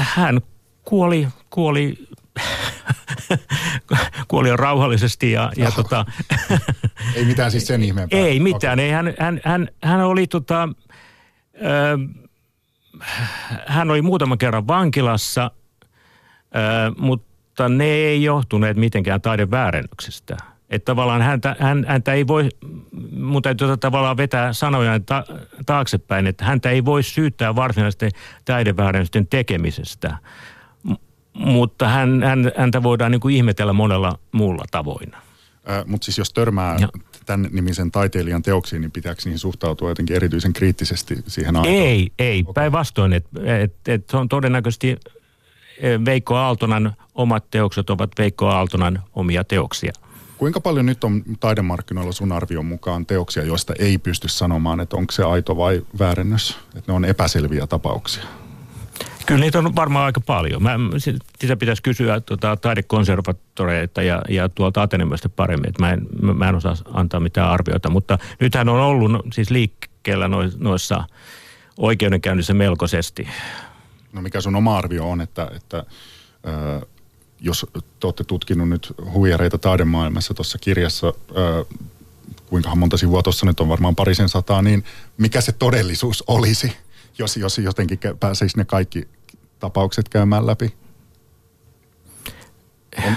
Hän kuoli... kuoli kuoli rauhallisesti ja, ja tota... ei mitään siis sen ihmeempää. Ei mitään, okay. ei, hän, hän, hän, hän oli tota... Ö, hän oli muutaman kerran vankilassa, ö, mutta ne ei johtuneet mitenkään taideväärennöksistä. Että tavallaan häntä, hän, häntä ei voi, mun täytyy tavallaan vetää sanoja ta, taaksepäin, että häntä ei voi syyttää varsinaisten taideväärennösten tekemisestä, M- mutta hän, hän, häntä voidaan niin kuin ihmetellä monella muulla tavoin. Äh, mutta siis jos törmää ja. tämän nimisen taiteilijan teoksiin, niin pitääkö niihin suhtautua jotenkin erityisen kriittisesti siihen aikaan? Ei, ei. Okay. Päinvastoin, että et, et on todennäköisesti Veikko Aaltonan omat teokset ovat Veikko Aaltonan omia teoksia. Kuinka paljon nyt on taidemarkkinoilla sun arvion mukaan teoksia, joista ei pysty sanomaan, että onko se aito vai väärennös? Että ne on epäselviä tapauksia. Kyllä niitä on varmaan aika paljon. Mä, sitä pitäisi kysyä tuota, taidekonservatoreilta ja, ja tuolta Ateneumista paremmin. Mä en, mä en osaa antaa mitään arvioita, mutta nythän on ollut siis liikkeellä noissa oikeudenkäynnissä melkoisesti. No mikä sun oma arvio on, että... että öö, jos te olette tutkinut nyt huijareita taidemaailmassa tuossa kirjassa, äh, kuinkahan monta sivua tuossa nyt on varmaan parisen sataa, niin mikä se todellisuus olisi, jos, jos jotenkin pääseisi ne kaikki tapaukset käymään läpi? On,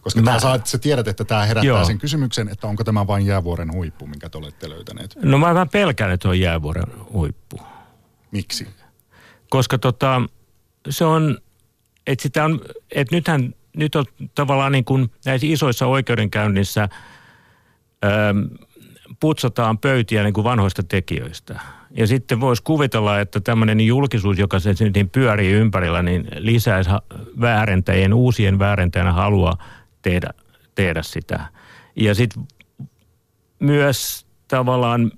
koska mä... saat, sä tiedät, että tämä herättää Joo. sen kysymyksen, että onko tämä vain jäävuoren huippu, minkä te olette löytäneet. No mä vähän pelkään, että on jäävuoren huippu. Miksi? Koska tota, se on... Että sitä on, että nythän, nyt on tavallaan niin kuin näissä isoissa oikeudenkäynnissä ää, putsataan pöytiä niin kuin vanhoista tekijöistä. Ja sitten voisi kuvitella, että tämmöinen julkisuus, joka se niin pyörii ympärillä, niin lisäisi väärentäjien, uusien väärentäjien halua tehdä, tehdä sitä. Ja sitten myös tavallaan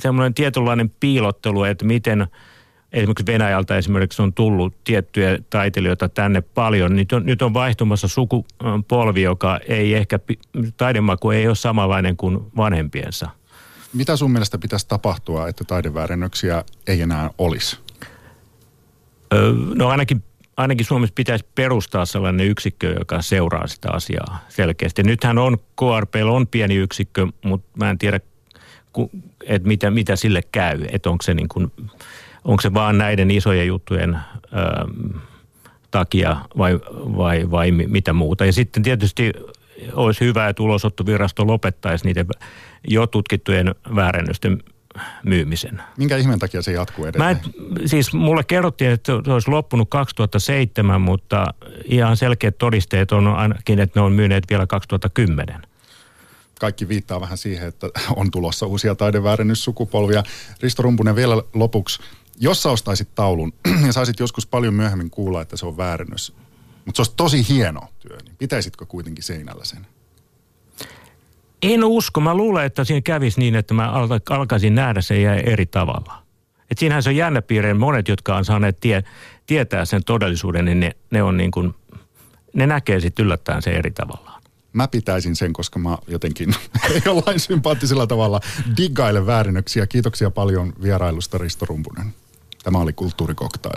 semmoinen tietynlainen piilottelu, että miten... Esimerkiksi Venäjältä esimerkiksi on tullut tiettyjä taiteilijoita tänne paljon. Nyt on, nyt on vaihtumassa sukupolvi, joka ei ehkä, taidemaku ei ole samanlainen kuin vanhempiensa. Mitä sun mielestä pitäisi tapahtua, että taideväärennöksiä ei enää olisi? Öö, no ainakin, ainakin Suomessa pitäisi perustaa sellainen yksikkö, joka seuraa sitä asiaa selkeästi. Nythän on, K R P:llä on pieni yksikkö, mutta mä en tiedä, ku, et mitä, mitä sille käy, että onko se niin kuin... Onko se vaan näiden isojen juttujen ö, takia vai, vai, vai mitä muuta? Ja sitten tietysti olisi hyvä, että ulosottovirasto lopettaisi niiden jo tutkittujen väärennösten myymisen. Minkä ihmeen takia se jatkuu edelleen? Mä en, siis mulle kerrottiin, että se olisi loppunut kaksituhattaseitsemän, mutta ihan selkeät todisteet on ainakin, että ne on myyneet vielä kaksituhattakymmenen. Kaikki viittaa vähän siihen, että on tulossa uusia taideväärennysukupolvia. Risto Rumpunen vielä lopuksi. Jos sä ostaisit taulun ja saisit joskus paljon myöhemmin kuulla, että se on väärennös, mutta se olisi tosi hieno työ, niin pitäisitkö kuitenkin seinällä sen? En usko. Mä luulen, että siinä kävisi niin, että mä alkaisin nähdä sen eri tavalla. Et siinähän se on jännäpiirreen monet, jotka on saaneet tie, tietää sen todellisuuden, niin ne, ne, on niin kun, ne näkee sitten yllättäen sen eri tavalla. Mä pitäisin sen, koska mä jotenkin jollain sympaattisella tavalla diggailen väärennöksiä. Kiitoksia paljon vierailusta, Risto Rumpunen. Tämä oli Kulttuurikoktaili.